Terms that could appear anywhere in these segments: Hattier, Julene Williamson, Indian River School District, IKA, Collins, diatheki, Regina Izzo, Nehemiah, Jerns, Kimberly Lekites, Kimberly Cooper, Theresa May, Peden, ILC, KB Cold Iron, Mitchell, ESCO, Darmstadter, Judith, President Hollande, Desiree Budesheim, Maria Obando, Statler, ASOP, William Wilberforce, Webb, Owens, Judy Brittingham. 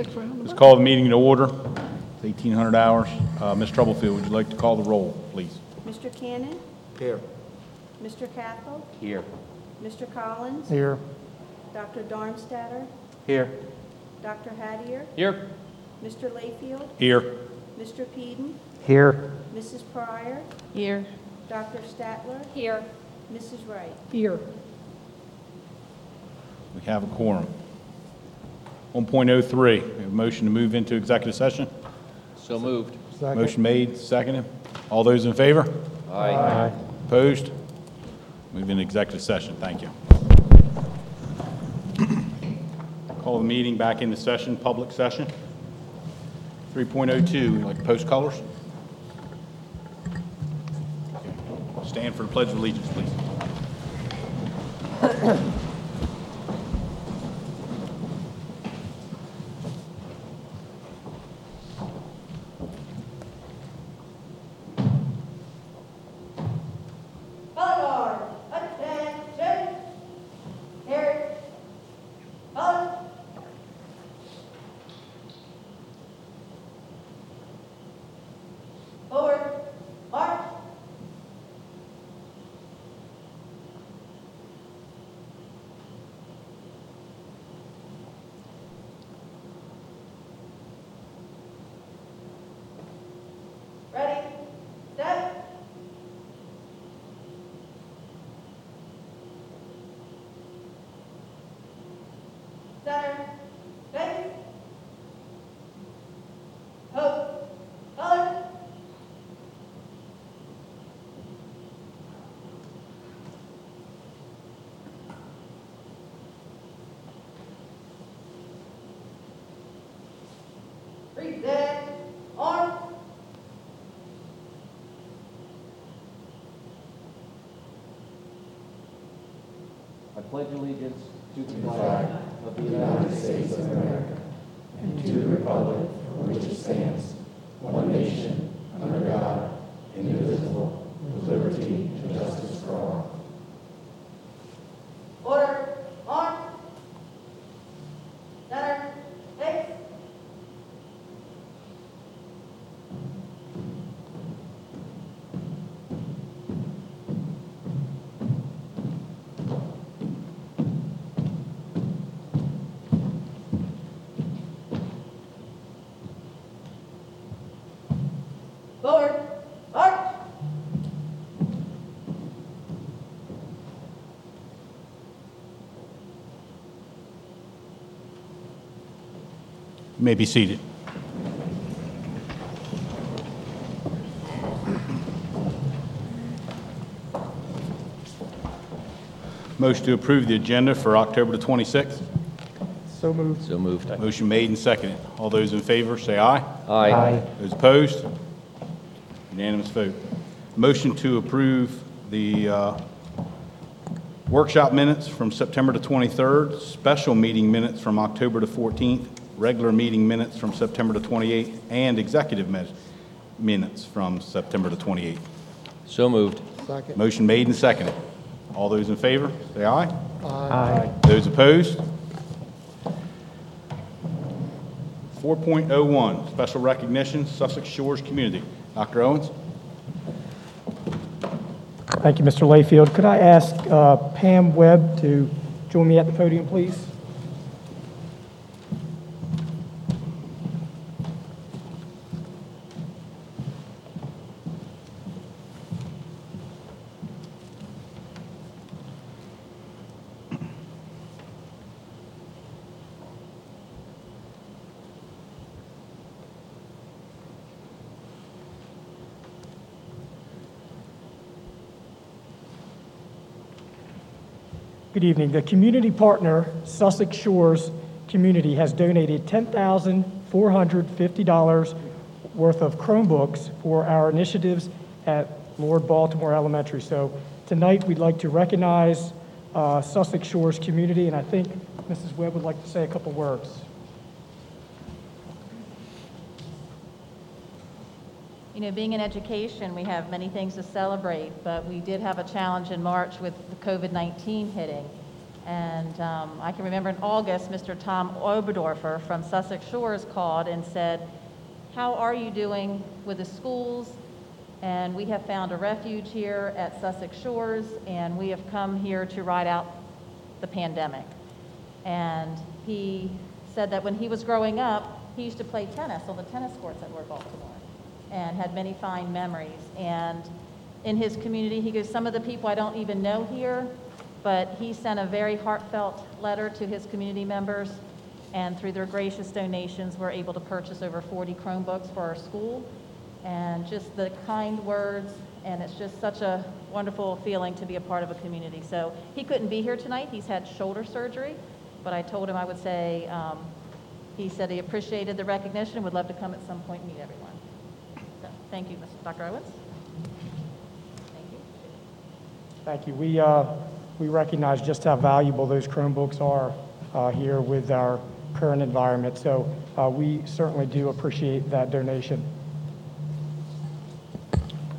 It's called the meeting to order. It's 1800 hours. Ms. Troublefield, would you like to call the roll, please? Mr. Cannon? Here. Mr. Cathel? Here. Mr. Collins? Here. Dr. Darmstadter? Here. Dr. Hattier? Here. Mr. Layfield? Here. Mr. Peden? Here. Mrs. Pryor? Here. Dr. Statler? Here. Mrs. Wright? Here. We have a quorum. 1.03, we have a motion to move into executive session. So moved. Second. Motion made, seconded. All those in favor? Aye. Aye. Opposed? Move into executive session. Thank you. Call the meeting back into session, public session. 3.02, like post colors. Stand for the Pledge of Allegiance, please. I pledge allegiance to the flag of the United States of America and to the republic for which it stands, one nation, under God, indivisible, with liberty and justice for all. You may be seated. Motion to approve the agenda for October the 26th. So moved. So moved. Motion made and seconded. All those in favor say aye. Aye. Aye. Those opposed? Unanimous vote. Motion to approve the workshop minutes from September the 23rd, special meeting minutes from October the 14th, regular meeting minutes from September the 28th, and executive minutes from September the 28th. So moved. Second. Motion made and seconded. All those in favor, say aye. Aye. Aye. Those opposed? 4.01, special recognition, Sussex Shores Community. Dr. Owens. Thank you, Mr. Layfield. Could I ask Pam Webb to join me at the podium, please? Good evening. The community partner, Sussex Shores Community, has donated $10,450 worth of Chromebooks for our initiatives at Lord Baltimore Elementary. So tonight we'd like to recognize Sussex Shores Community, and I think Mrs. Webb would like to say a couple words. You know, being in education, we have many things to celebrate, but we did have a challenge in March with the COVID-19 hitting. And I can remember in August, Mr. Tom Oberdorfer from Sussex Shores called and said, "How are you doing with the schools? And we have found a refuge here at Sussex Shores, and we have come here to ride out the pandemic." And he said that when he was growing up, he used to play tennis on the tennis courts at Lord Baltimore and had many fine memories. And in his community, he goes, "Some of the people I don't even know here," but he sent a very heartfelt letter to his community members, and through their gracious donations, we're able to purchase over 40 Chromebooks for our school. And just the kind words, and it's just such a wonderful feeling to be a part of a community. So he couldn't be here tonight. He's had shoulder surgery, but I told him I would say, he said he appreciated the recognition, would love to come at some point and meet everyone. So thank you, Dr. Owens. Thank you. Thank you. We recognize just how valuable those Chromebooks are here with our current environment. So we certainly do appreciate that donation.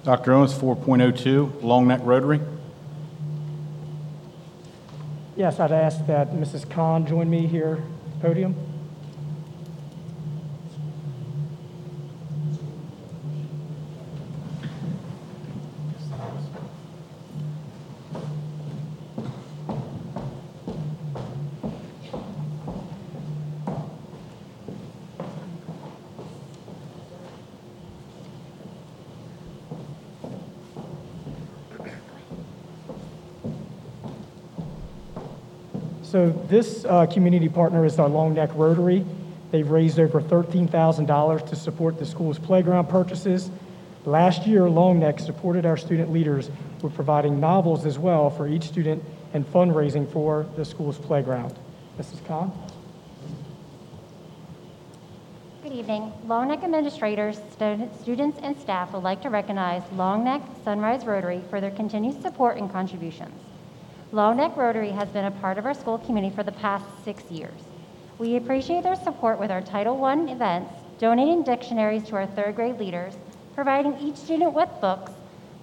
Dr. Owens, 4.02, Long Neck Rotary. Yes, I'd ask that Mrs. Kahn join me here at the podium. So this community partner is the Long Neck Rotary. They've raised over $13,000 to support the school's playground purchases. Last year, Long Neck supported our student leaders with providing novels as well for each student and fundraising for the school's playground. Mrs. Kahn. Good evening. Long Neck administrators, students, and staff would like to recognize Long Neck Sunrise Rotary for their continued support and contributions. Long Neck Rotary has been a part of our school community for the past 6 years. We appreciate their support with our Title I events, donating dictionaries to our third grade leaders, providing each student with books,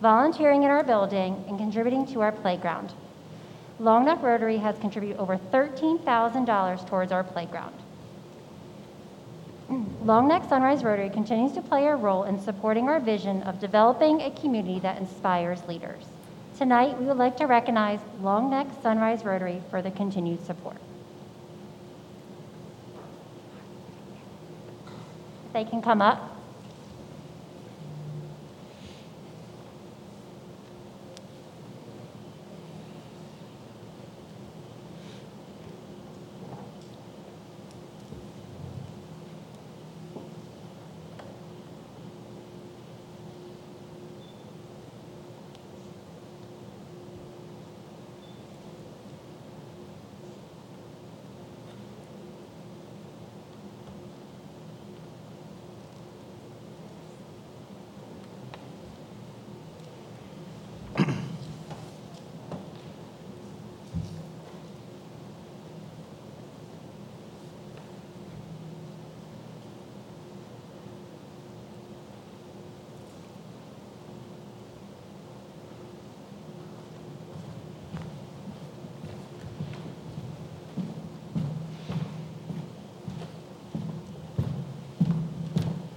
volunteering in our building, and contributing to our playground. Long Neck Rotary has contributed over $13,000 towards our playground. Long Neck Sunrise Rotary continues to play a role in supporting our vision of developing a community that inspires leaders. Tonight, we would like to recognize Long Neck Sunrise Rotary for the continued support. If they can come up.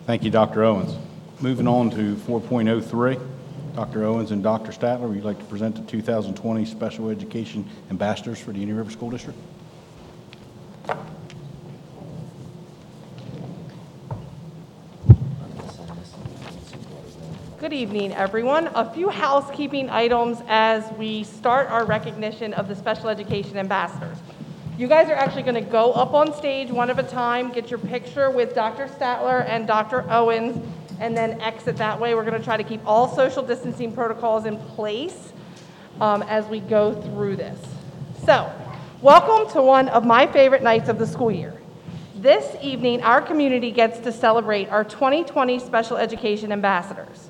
Thank you, Dr. Owens. Moving on to 4.03, Dr. Owens and Dr. Statler, would you like to present the 2020 Special Education Ambassadors for the Indian River School District? Good evening, everyone. A few housekeeping items as we start our recognition of the Special Education Ambassadors. You guys are actually going to go up on stage one at a time, get your picture with Dr. Statler and Dr. Owens, and then exit that way. We're going to try to keep all social distancing protocols in place as we go through this. So, welcome to one of my favorite nights of the school year. This evening, our community gets to celebrate our 2020 Special Education Ambassadors.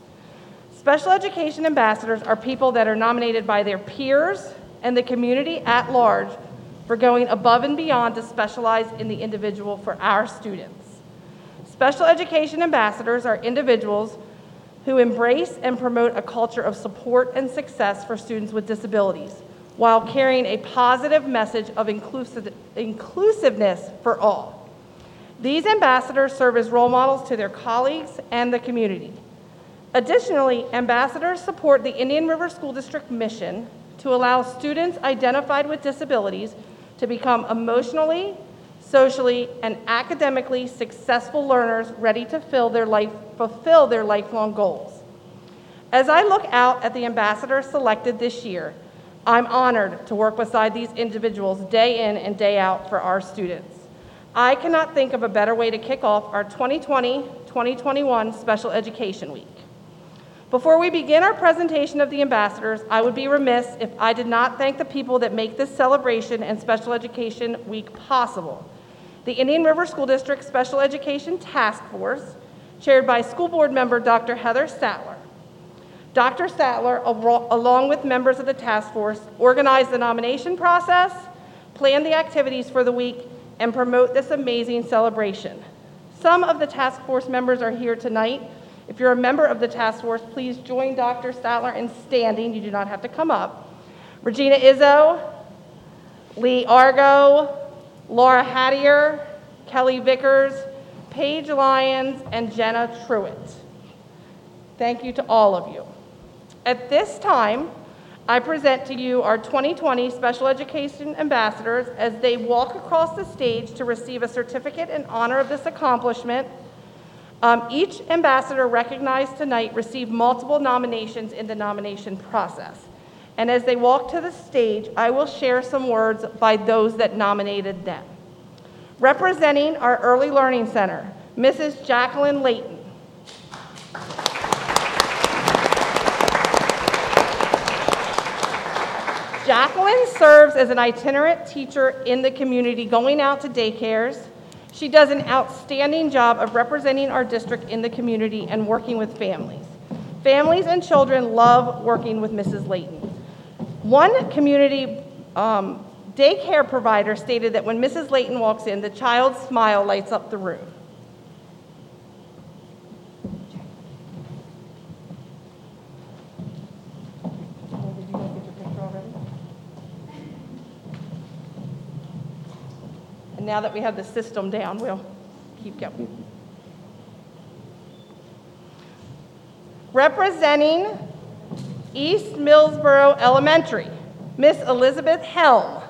Special Education Ambassadors are people that are nominated by their peers and the community at large for going above and beyond to specialize in the individual for our students. Special Education Ambassadors are individuals who embrace and promote a culture of support and success for students with disabilities, while carrying a positive message of inclusiveness for all. These ambassadors serve as role models to their colleagues and the community. Additionally, ambassadors support the Indian River School District mission to allow students identified with disabilities to become emotionally, socially, and academically successful learners ready to fulfill their lifelong goals. As I look out at the ambassadors selected this year, I'm honored to work beside these individuals day in and day out for our students. I cannot think of a better way to kick off our 2020-2021 Special Education Week. Before we begin our presentation of the ambassadors, I would be remiss if I did not thank the people that make this celebration and Special Education Week possible. The Indian River School District Special Education Task Force, chaired by School Board member Dr. Heather Statler. Dr. Statler, along with members of the task force, organized the nomination process, planned the activities for the week, and promote this amazing celebration. Some of the task force members are here tonight. If you're a member of the task force, please join Dr. Statler in standing. You do not have to come up. Regina Izzo, Lee Argo, Laura Hattier, Kelly Vickers, Paige Lyons, and Jenna Truitt. Thank you to all of you. At this time, I present to you our 2020 Special Education Ambassadors as they walk across the stage to receive a certificate in honor of this accomplishment. Each ambassador recognized tonight received multiple nominations in the nomination process. And as they walk to the stage, I will share some words by those that nominated them. Representing our Early Learning Center, Mrs. Jacqueline Layton. Jacqueline serves as an itinerant teacher in the community, going out to daycares. She does an outstanding job of representing our district in the community and working with families. Families and children love working with Mrs. Layton. One community daycare provider stated that when Mrs. Layton walks in, the child's smile lights up the room. And now that we have the system down, we'll keep going. Representing East Millsboro Elementary, Miss Elizabeth Helm.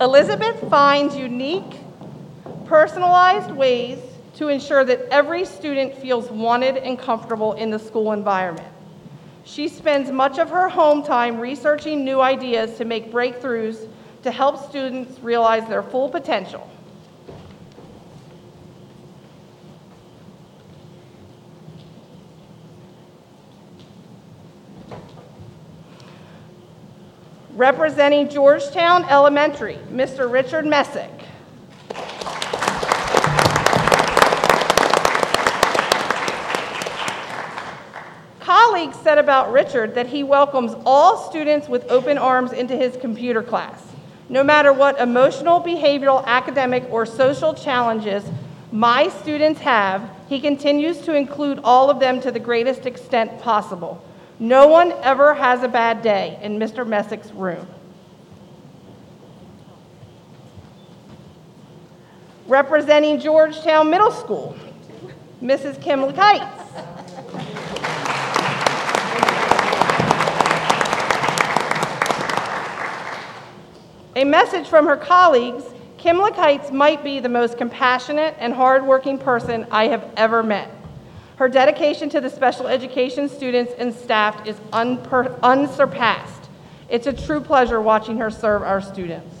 Elizabeth finds unique, personalized ways to ensure that every student feels wanted and comfortable in the school environment. She spends much of her home time researching new ideas to make breakthroughs to help students realize their full potential. Representing Georgetown Elementary, Mr. Richard Messick. Colleagues said about Richard that he welcomes all students with open arms into his computer class. No matter what emotional, behavioral, academic, or social challenges my students have, he continues to include all of them to the greatest extent possible. No one ever has a bad day in Mr. Messick's room. Representing Georgetown Middle School, Mrs. Kim Lekites. A message from her colleagues, Kim Lekites might be the most compassionate and hardworking person I have ever met. Her dedication to the special education students and staff is unsurpassed. It's a true pleasure watching her serve our students.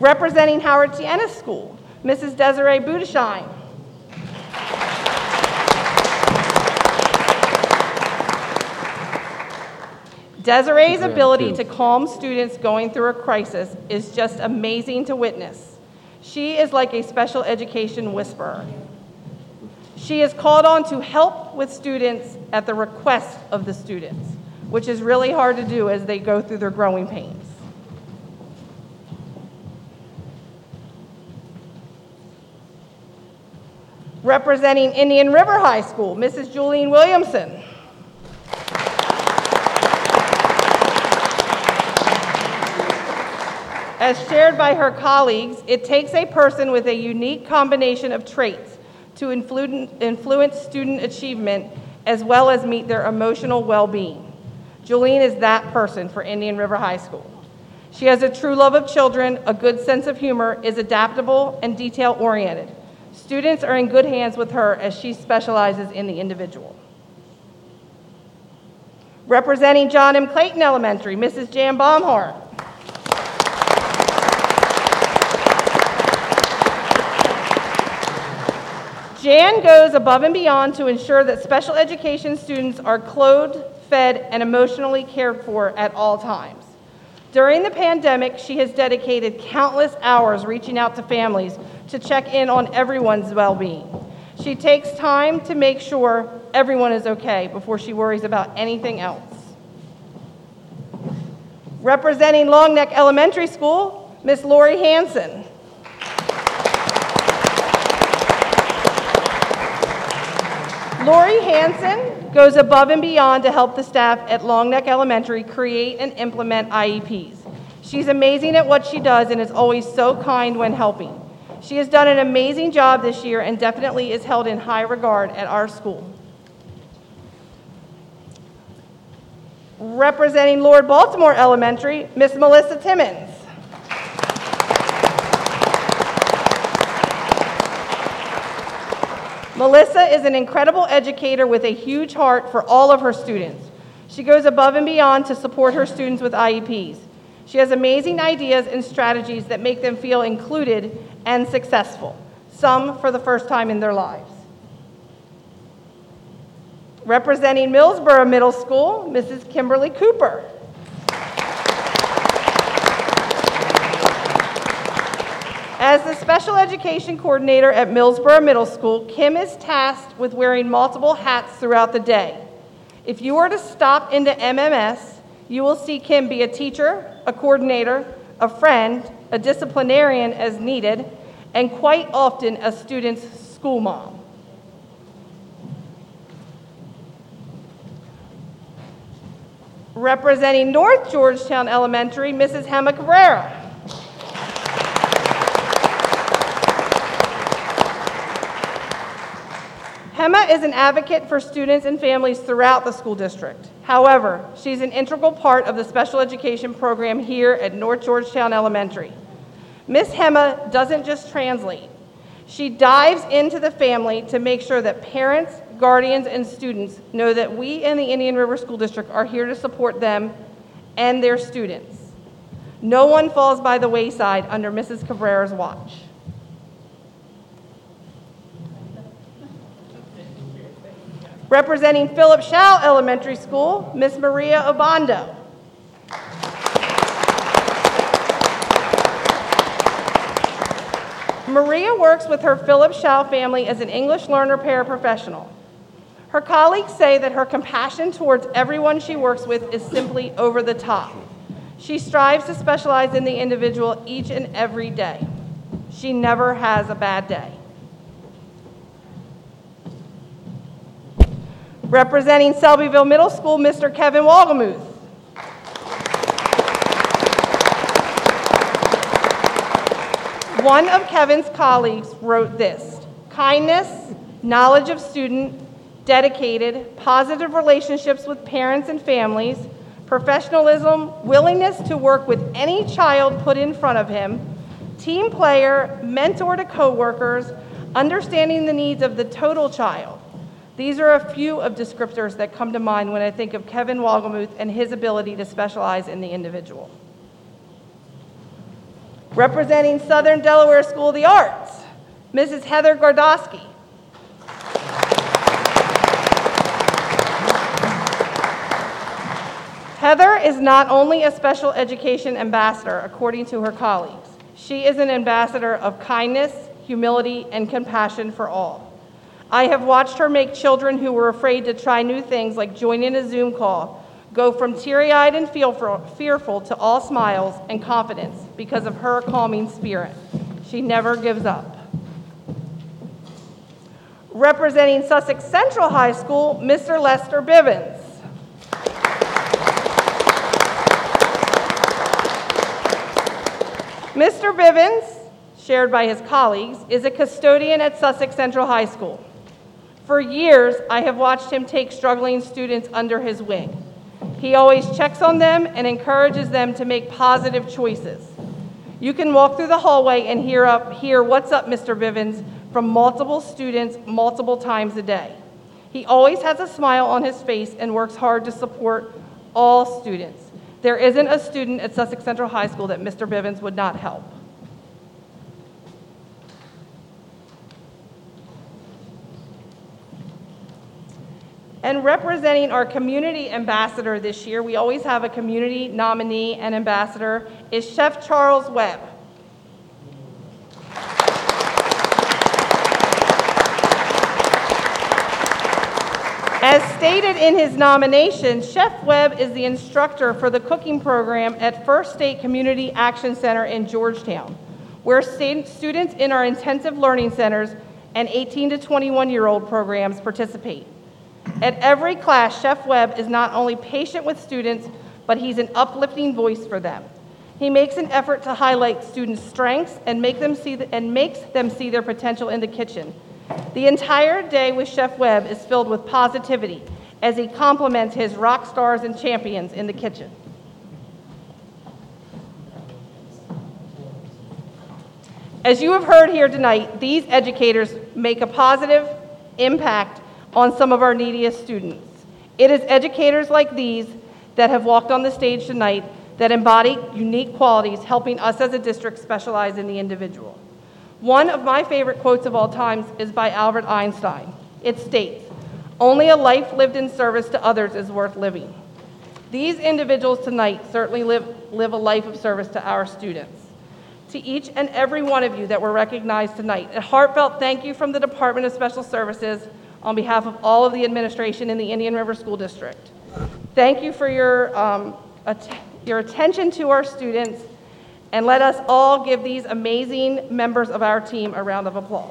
Representing Howard Tienna School, Mrs. Desiree Budesheim. Desiree's ability to calm students going through a crisis is just amazing to witness. She is like a special education whisperer. She is called on to help with students at the request of the students, which is really hard to do as they go through their growing pains. Representing Indian River High School, Mrs. Julene Williamson. As shared by her colleagues, it takes a person with a unique combination of traits to influence student achievement as well as meet their emotional well-being. Julene is that person for Indian River High School. She has a true love of children, a good sense of humor, is adaptable and detail-oriented. Students are in good hands with her as she specializes in the individual. Representing John M. Clayton Elementary, Mrs. Jan Baumhart. Jan goes above and beyond to ensure that special education students are clothed, fed, and emotionally cared for at all times. During the pandemic, she has dedicated countless hours reaching out to families to check in on everyone's well-being. She takes time to make sure everyone is okay before she worries about anything else. Representing Long Neck Elementary School, Miss Lori Hansen. Lori Hansen goes above and beyond to help the staff at Long Neck Elementary create and implement IEPs. She's amazing at what she does and is always so kind when helping. She has done an amazing job this year and definitely is held in high regard at our school. Representing Lord Baltimore Elementary, Miss Melissa Timmons. Melissa is an incredible educator with a huge heart for all of her students. She goes above and beyond to support her students with IEPs. She has amazing ideas and strategies that make them feel included and successful, some for the first time in their lives. Representing Millsboro Middle School, Mrs. Kimberly Cooper. As the special education coordinator at Millsboro Middle School, Kim is tasked with wearing multiple hats throughout the day. If you were to stop into MMS, you will see Kim be a teacher, a coordinator, a friend, a disciplinarian as needed, and quite often a student's school mom. Representing North Georgetown Elementary, Mrs. Hema Cabrera. Hema is an advocate for students and families throughout the school district. However, she's an integral part of the special education program here at North Georgetown Elementary. Miss Hema doesn't just translate. She dives into the family to make sure that parents, guardians, and students know that we in the Indian River School District are here to support them and their students. No one falls by the wayside under Mrs. Cabrera's watch. Representing Philip Schau Elementary School, Miss Maria Obando. Maria works with her Philip Schau family as an English learner paraprofessional. Her colleagues say that her compassion towards everyone she works with is simply over the top. She strives to specialize in the individual each and every day. She never has a bad day. Representing Selbyville Middle School, Mr. Kevin Walgamuth. One of Kevin's colleagues wrote this: kindness, knowledge of student, dedicated, positive relationships with parents and families, professionalism, willingness to work with any child put in front of him, team player, mentor to coworkers, understanding the needs of the total child. These are a few of descriptors that come to mind when I think of Kevin Walgamuth and his ability to specialize in the individual. Representing Southern Delaware School of the Arts, Mrs. Heather Gardowski. Heather is not only a special education ambassador, according to her colleagues, she is an ambassador of kindness, humility, and compassion for all. I have watched her make children who were afraid to try new things, like joining a Zoom call, go from teary-eyed and fearful to all smiles and confidence because of her calming spirit. She never gives up. Representing Sussex Central High School, Mr. Lester Bivens. Mr. Bivens, shared by his colleagues, is a custodian at Sussex Central High School. For years, I have watched him take struggling students under his wing. He always checks on them and encourages them to make positive choices. You can walk through the hallway and hear "What's up, Mr. Bivens?" from multiple students multiple times a day. He always has a smile on his face and works hard to support all students. There isn't a student at Sussex Central High School that Mr. Bivens would not help. And representing our community ambassador this year, we always have a community nominee and ambassador, is Chef Charles Webb. As stated in his nomination, Chef Webb is the instructor for the cooking program at First State Community Action Center in Georgetown, where students in our intensive learning centers and 18 to 21-year-old programs participate. At every class, Chef Webb is not only patient with students, but he's an uplifting voice for them. He makes an effort to highlight students' strengths and makes them see their potential in the kitchen. The entire day with Chef Webb is filled with positivity as he compliments his rock stars and champions in the kitchen. As you have heard here tonight, these educators make a positive impact on some of our neediest students. It is educators like these that have walked on the stage tonight that embody unique qualities, helping us as a district specialize in the individual. One of my favorite quotes of all times is by Albert Einstein. It states, "Only a life lived in service to others is worth living." These individuals tonight certainly live a life of service to our students. To each and every one of you that were recognized tonight, a heartfelt thank you from the Department of Special Services on behalf of all of the administration in the Indian River School District. Thank you for your attention to our students, and let us all give these amazing members of our team a round of applause.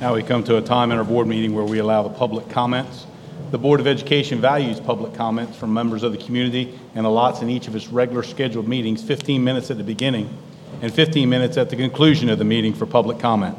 Now we come to a time in our board meeting where we allow the public comments. The Board of Education values public comments from members of the community and allots in each of its regular scheduled meetings 15 minutes at the beginning and 15 minutes at the conclusion of the meeting for public comment.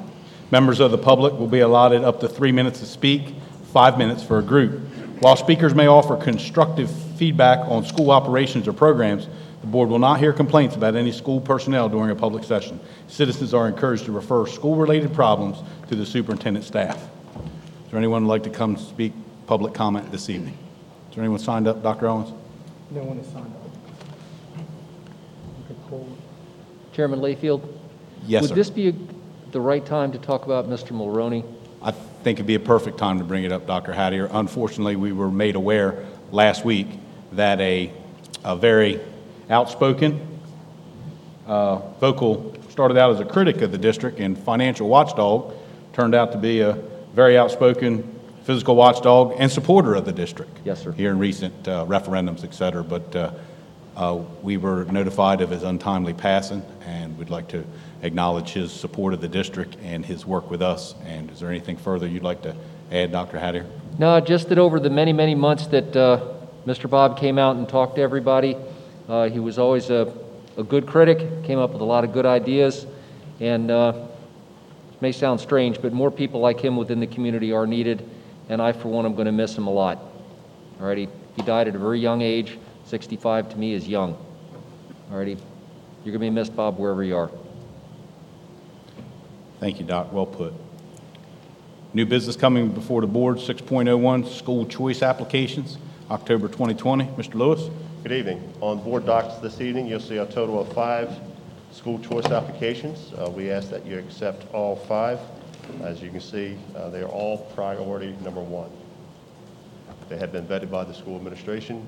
Members of the public will be allotted up to 3 minutes to speak, 5 minutes for a group. While speakers may offer constructive feedback on school operations or programs, the board will not hear complaints about any school personnel during a public session. Citizens are encouraged to refer school-related problems to the superintendent's staff. Is there anyone who would like to come speak public comment this evening? Is there anyone signed up, Dr. Owens? No one is signed up. Chairman Layfield? Yes, sir. Would this be the right time to talk about Mr. Mulroney? I think it'd be a perfect time to bring it up, Dr. Hattier. Unfortunately, we were made aware last week that a very outspoken, vocal, started out as a critic of the district and financial watchdog, turned out to be a very outspoken physical watchdog and supporter of the district. Yes, sir. Here in recent referendums, et cetera. But we were notified of his untimely passing, and we'd like to acknowledge his support of the district and his work with us. And is there anything further you'd like to add, Dr. Hattier? No, just that over the many, many months that Mr. Bob came out and talked to everybody, he was always a good critic, came up with a lot of good ideas, and it may sound strange, but more people like him within the community are needed, and I, for one, am going to miss him a lot. All right, he died at a very young age. 65 to me is young. All right, you're going to be missed, Bob, wherever you are. Thank you, Doc. Well put. New business coming before the board, 6.01, school choice applications, October 2020. Mr. Lewis. Good evening. On board docs this evening, you'll see a total of 5 school choice applications. We ask that you accept all five. As you can see, they are all priority number one. They have been vetted by the school administration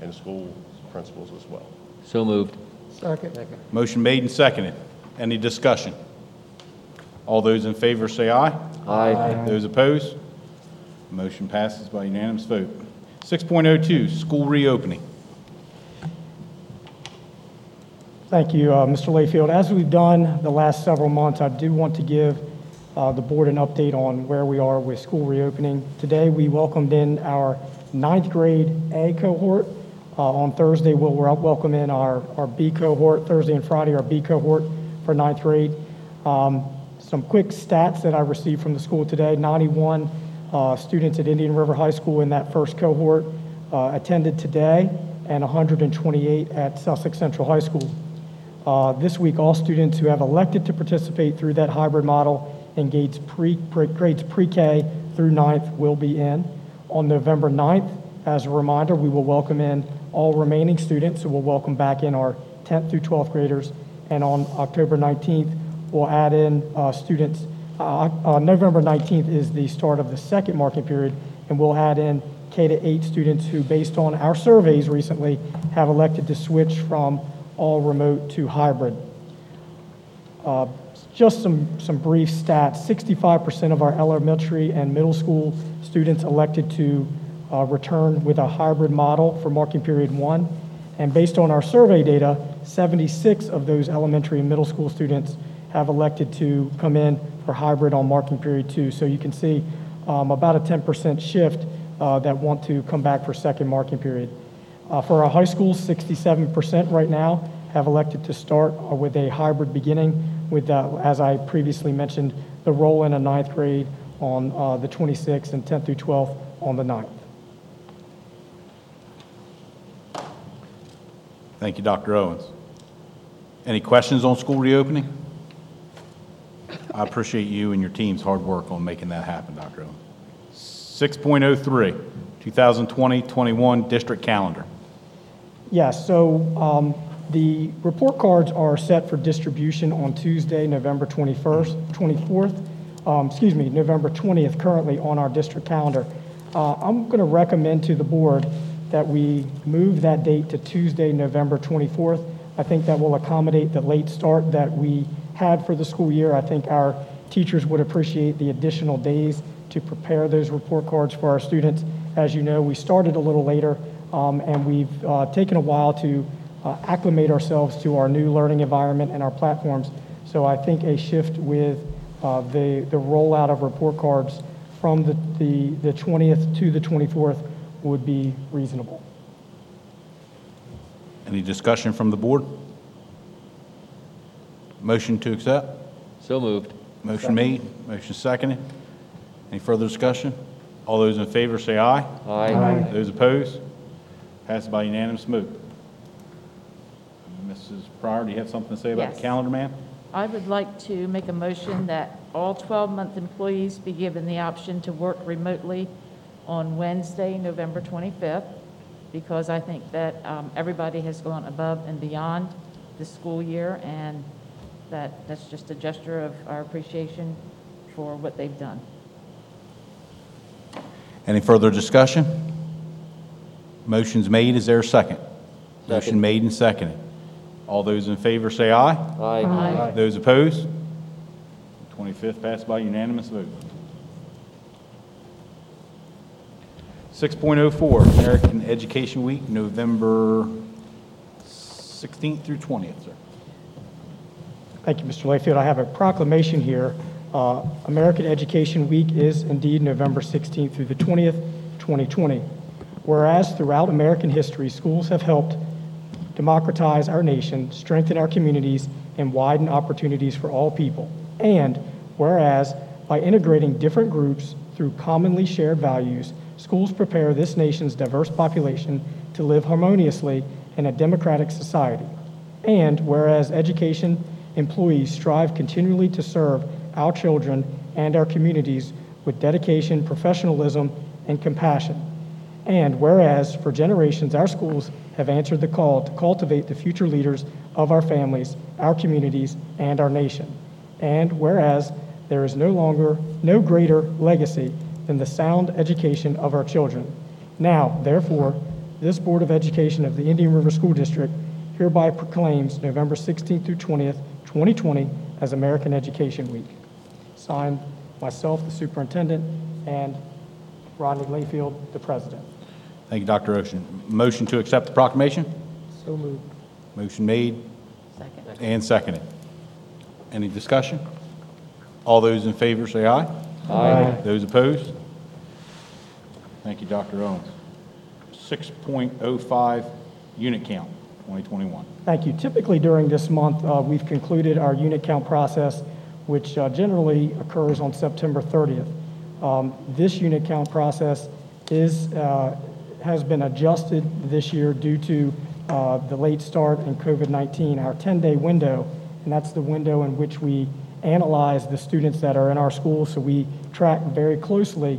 and school principals as well. So moved. Second. Motion made and seconded. Any discussion? All those in favor say aye. Aye. Those opposed? Motion passes by unanimous vote. 6.02, school reopening. Thank you, Mr. Layfield. As we've done the last several months, I do want to give the board an update on where we are with school reopening. Today, we welcomed in our 9th grade A cohort. On Thursday, we'll welcome in our B cohort. Thursday and Friday, our B cohort for 9th grade. Some quick stats that I received from the school today. 91 students at Indian River High School in that first cohort attended today, and 128 at Sussex Central High School. This week, all students who have elected to participate through that hybrid model and grades pre-K through 9th will be in. On November 9th, as a reminder, we will welcome in all remaining students, so we'll welcome back in our 10th through 12th graders. And on October 19th, we'll add in students. November 19th is the start of the second marking period, and we'll add in K to 8 students who, based on our surveys recently, have elected to switch from all remote to hybrid. Just some brief stats. 65% of our elementary and middle school students elected to return with a hybrid model for marking period 1. And based on our survey data, 76 of those elementary and middle school students have elected to come in for hybrid on marking period 2. So you can see about a 10% shift that want to come back for second marking period. For our high school, 67% right now have elected to start with a hybrid beginning with, as I previously mentioned, the roll in a 9th grade on the 26th and 10th through 12th on the 9th. Thank you, Dr. Owens. Any questions on school reopening? I appreciate you and your team's hard work on making that happen, Dr. Owens. 6.03, 2020-21 district calendar. Yes, the report cards are set for distribution on Tuesday, November 20th currently on our district calendar. I'm going to recommend to the board that we move that date to Tuesday, November 24th. I think that will accommodate the late start that we had for the school year. I think our teachers would appreciate the additional days to prepare those report cards for our students. As you know, we started a little later, and we've taken a while to acclimate ourselves to our new learning environment and our platforms. So I think a shift with the rollout of report cards from the 20th to the 24th would be reasonable. Any discussion from the board? Motion to accept? So moved. Motion made, motion seconded. Any further discussion? All those in favor say aye. Aye. Aye. Those opposed? Passed by unanimous vote. Mrs. Pryor, do you have something to say about the calendar, ma'am? I would like to make a motion that all 12-month employees be given the option to work remotely on Wednesday, November 25th, because I think that everybody has gone above and beyond the school year, and that's just a gesture of our appreciation for what they've done. Any further discussion? Motion's made. Is there a second? Motion made and seconded. All those in favor say aye. Aye. Aye. Aye. Those opposed? 25th passed by unanimous vote. 6.04, American Education Week, November 16th through 20th, sir. Thank you, Mr. Layfield. I have a proclamation here. American Education Week is indeed November 16th through the 20th, 2020. Whereas throughout American history, schools have helped democratize our nation, strengthen our communities, and widen opportunities for all people. And whereas by integrating different groups through commonly shared values, schools prepare this nation's diverse population to live harmoniously in a democratic society. And whereas education employees strive continually to serve our children and our communities with dedication, professionalism, and compassion. And whereas for generations, our schools have answered the call to cultivate the future leaders of our families, our communities, and our nation. And whereas there is no greater legacy than the sound education of our children. Now, therefore, this Board of Education of the Indian River School District hereby proclaims November 16th through 20th, 2020 as American Education Week. Signed, myself, the superintendent, and Rodney Layfield, the president. Thank you, Dr. Ocean. Motion to accept the proclamation? So moved. Motion made. Second. And seconded. Any discussion? All those in favor say aye. Aye. Those opposed? Thank you, Dr. Owens. 6.05 unit count, 2021. Thank you. Typically during this month, we've concluded our unit count process, which generally occurs on September 30th. This unit count process has been adjusted this year due to the late start and COVID-19, our 10-day window, and that's the window in which we analyze the students that are in our school. So we track very closely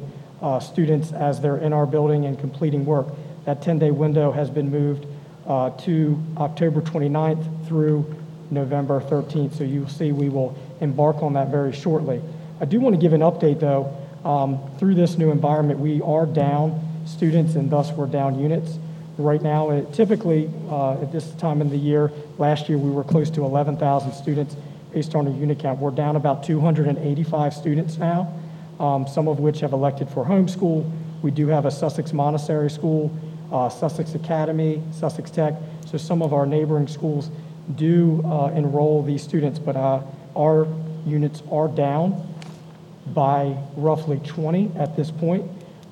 students as they're in our building and completing work. That 10-day window has been moved to October 29th through November 13th. So you'll see we will embark on that very shortly. I do want to give an update though. Through this new environment, we are down students and thus we're down units. Right now, typically at this time of the year, last year we were close to 11,000 students based on a unit count. We're down about 285 students now, some of which have elected for homeschool. We do have a Sussex Montessori School, Sussex Academy, Sussex Tech. So some of our neighboring schools do enroll these students, but our units are down by roughly 20 at this point.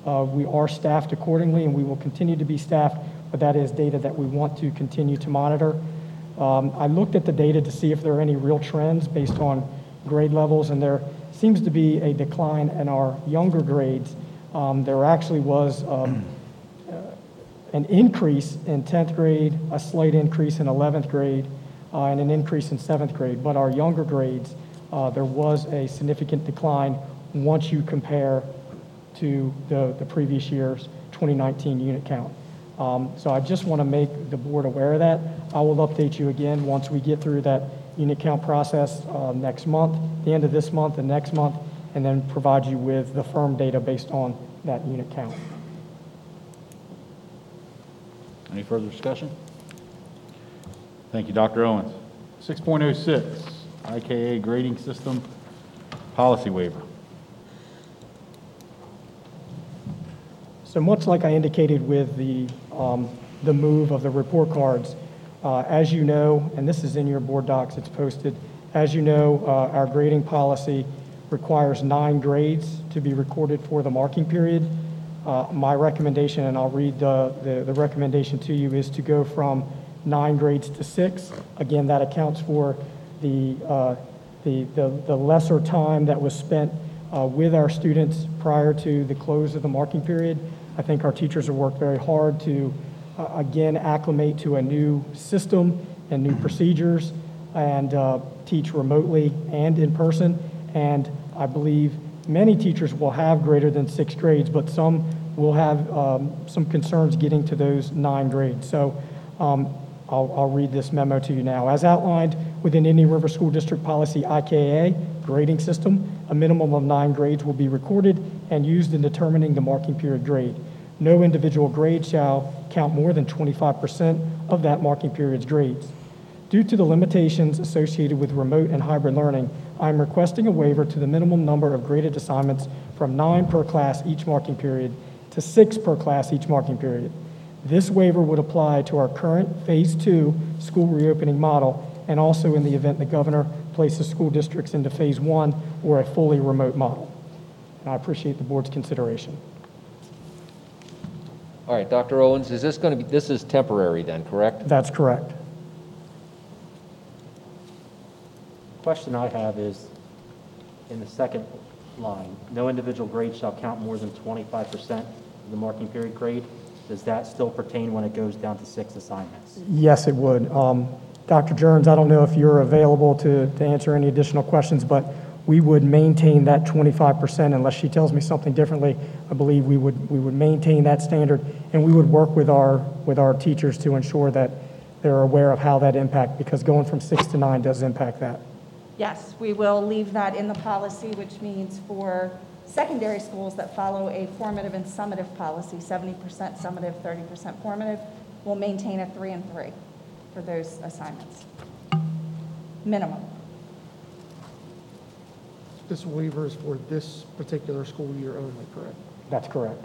We are staffed accordingly and we will continue to be staffed, but that is data that we want to continue to monitor. I looked at the data to see if there are any real trends based on grade levels, and there seems to be a decline in our younger grades. There actually was an increase in 10th grade, a slight increase in 11th grade, and an increase in 7th grade, but our younger grades, there was a significant decline once you compare to the previous year's 2019 unit count. So I just want to make the board aware of that. I will update you again once we get through that unit count process next month, the end of this month and next month, and then provide you with the firm data based on that unit count. Any further discussion? Thank you, Dr. Owens. 6.06. IKA grading system policy waiver. So much like I indicated with the move of the report cards, as you know, and this is in your board docs, it's posted, as you know, our grading policy requires 9 grades to be recorded for the marking period. My recommendation, and I'll read the recommendation to you, is to go from 9 grades to 6. Again, that accounts for the lesser time that was spent with our students prior to the close of the marking period. I think our teachers have worked very hard to, again, acclimate to a new system and new procedures and teach remotely and in person. And I believe many teachers will have greater than 6 grades, but some will have some concerns getting to those 9 grades. So I'll read this memo to you now. As outlined within Indian River School District Policy IKA grading system, a minimum of 9 grades will be recorded and used in determining the marking period grade. No individual grade shall count more than 25% of that marking period's grades. Due to the limitations associated with remote and hybrid learning, I am requesting a waiver to the minimum number of graded assignments from 9 per class each marking period to 6 per class each marking period. This waiver would apply to our current phase 2 school reopening model and also in the event the governor places school districts into phase 1 or a fully remote model. And I appreciate the board's consideration. All right, Dr. Owens, is this going to be, this is temporary then, correct? That's correct. The question I have is in the second line, no individual grade shall count more than 25% of the marking period grade. Does that still pertain when it goes down to 6 assignments? Yes, it would. Dr. Jerns, I don't know if you're available to answer any additional questions, but we would maintain that 25%, unless she tells me something differently. I believe we would maintain that standard, and we would work with our teachers to ensure that they're aware of how that impact, because going from 6 to 9 does impact that. Yes, we will leave that in the policy, which means for secondary schools that follow a formative and summative policy, 70% summative, 30% formative, we'll maintain a 3 and 3 for those assignments, minimum. This waiver is for this particular school year only, correct? That's correct.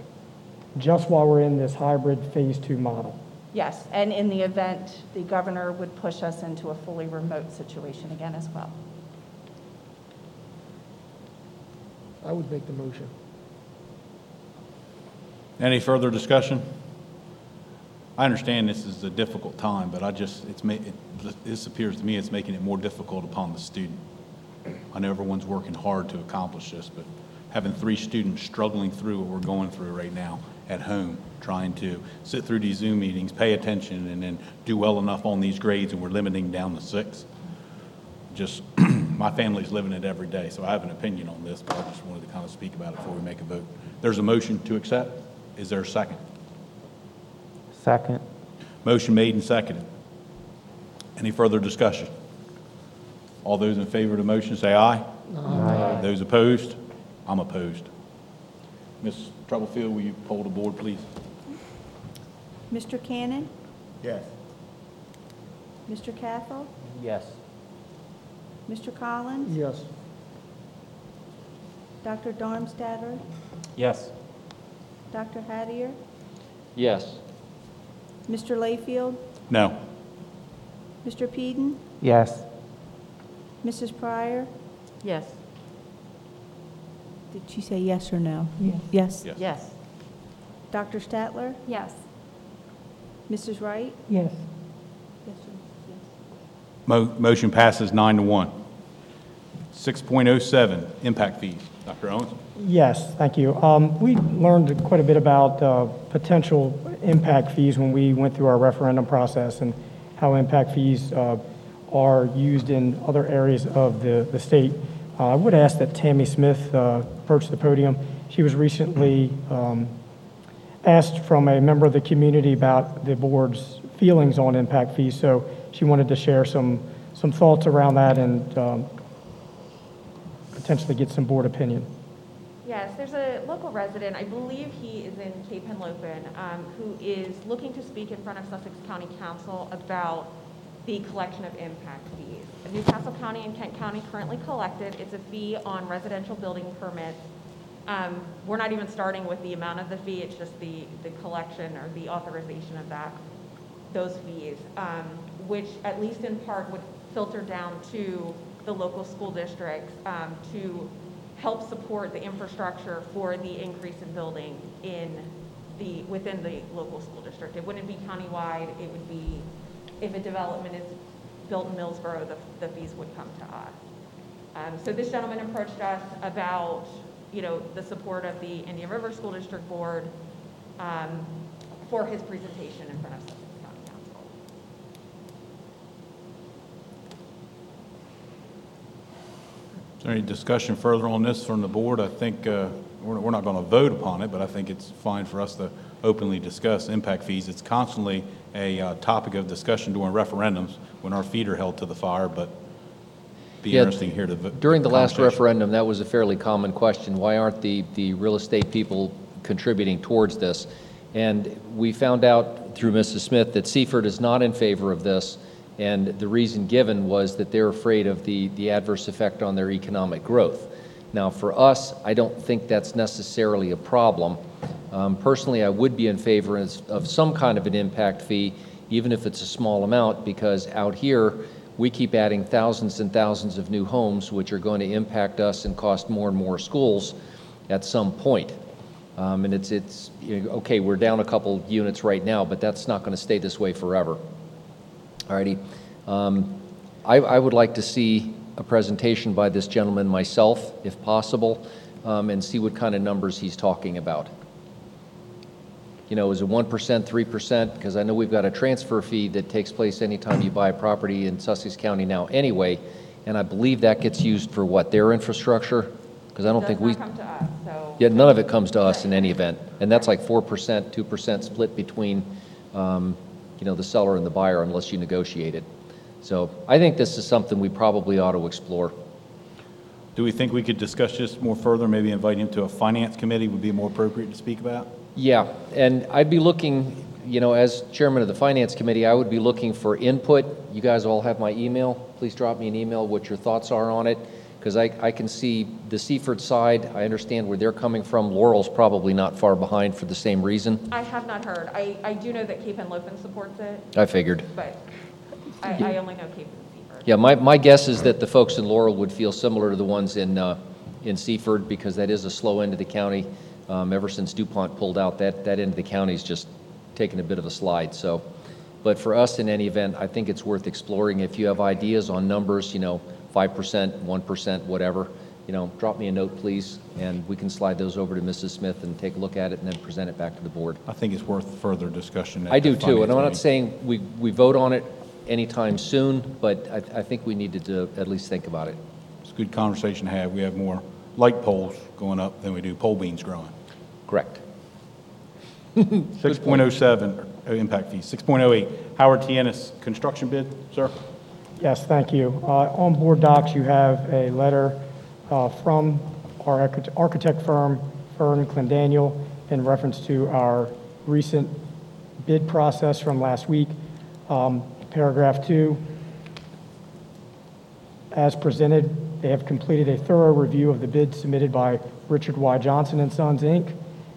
Just while we're in this hybrid phase 2 model. Yes, and in the event the governor would push us into a fully remote situation again as well. I would make the motion. Any further discussion? I understand this is a difficult time, but this appears to me it's making it more difficult upon the student. I know everyone's working hard to accomplish this, but having 3 students struggling through what we're going through right now at home, trying to sit through these Zoom meetings, pay attention, and then do well enough on these grades, and we're limiting down to 6. Just my family's living it every day, so I have an opinion on this, but I just wanted to kind of speak about it before we make a vote. There's a motion to accept. Is there a second? Second. Motion made and seconded. Any further discussion? All those in favor of the motion say aye. Aye. Those opposed? I'm opposed. Ms. Troublefield, will you poll the board, please? Mr. Cannon? Yes. Mr. Cathel? Yes. Mr. Collins? Yes. Dr. Darmstadter? Yes. Dr. Hattier? Yes. Mr. Layfield? No. Mr. Peden? Yes. Mrs. Pryor? Yes. Did she say yes or no? Yes. Yes. Yes. Yes. Dr. Statler? Yes. Mrs. Wright? Yes. Yes, sir. Yes. Motion passes 9-1. 6.07, impact fees. Dr. Owens? Yes, thank you. We learned quite a bit about potential impact fees when we went through our referendum process, and how impact fees are used in other areas of the state. I would ask that Tammy Smith approach the podium. She was recently asked from a member of the community about the board's feelings on impact fees, so she wanted to share some thoughts around that and potentially get some board opinion. Yes, there's a local resident, I believe he is in Cape Henlopen, who is looking to speak in front of Sussex County Council about the collection of impact fees. Newcastle County and Kent County currently collect it. It's a fee on residential building permits. We're not even starting with the amount of the fee, it's just the collection or the authorization of those fees, which at least in part would filter down to the local school districts to help support the infrastructure for the increase in building within the local school district. It wouldn't be countywide, it would be, if a development is built in Millsboro, the fees would come to us. So this gentleman approached us about, the support of the Indian River School District Board for his presentation in front of Sussex County Council. Is there any discussion further on this from the board? I think we're not going to vote upon it, but I think it's fine for us to openly discuss impact fees. It's constantly a topic of discussion during referendums when our feet are held to the fire, but interesting here to during the last referendum, that was a fairly common question. Why aren't the real estate people contributing towards this? And we found out through Mrs. Smith that Seaford is not in favor of this, and the reason given was that they're afraid of the adverse effect on their economic growth. Now for us, I don't think that's necessarily a problem. Personally, I would be in favor of some kind of an impact fee, even if it's a small amount, because out here we keep adding thousands and thousands of new homes, which are going to impact us and cost more and more schools at some point. And it's okay, we're down a couple units right now, but that's not going to stay this way forever. Alrighty. I would like to see a presentation by this gentleman myself, if possible, and see what kind of numbers he's talking about. Is it 1%, 3%? Because I know we've got a transfer fee that takes place anytime you buy a property in Sussex County now anyway, and I believe that gets used for what, their infrastructure? Because I don't think we... come to us, so... Yeah, none of it comes to us in any event, and that's like 4%, 2% split between, the seller and the buyer unless you negotiate it. So I think this is something we probably ought to explore. Do we think we could discuss this more further? Maybe invite him to a finance committee would be more appropriate to speak about? Yeah, and I'd be looking, as chairman of the finance committee, I would be looking for input. You guys all have my email. Please drop me an email what your thoughts are on it, because I can see the Seaford side. I understand where they're coming from. Laurel's probably not far behind for the same reason. I have not heard. I do know that Cape and Lopin supports it. I figured. But I only know Cape. Yeah, my guess is that the folks in Laurel would feel similar to the ones in Seaford, because that is a slow end of the county. Ever since DuPont pulled out, that end of the county's just taken a bit of a slide. So, but for us, in any event, I think it's worth exploring. If you have ideas on numbers, 5%, 1%, whatever, drop me a note, please, and we can slide those over to Mrs. Smith and take a look at it and then present it back to the board. I think it's worth further discussion. I do too, and I'm not saying we vote on it anytime soon, but I think we needed to at least think about it. It's a good conversation to have. We have more light poles going up than we do pole beans growing. Correct. 6.07 impact fees. 6.08 Howard Tienis construction bid, sir. Yes, thank you. On board docs, you have a letter from our architect firm, Fern Clendaniel, in reference to our recent bid process from last week. Paragraph 2, as presented, they have completed a thorough review of the bid submitted by Richard Y. Johnson & Sons, Inc.,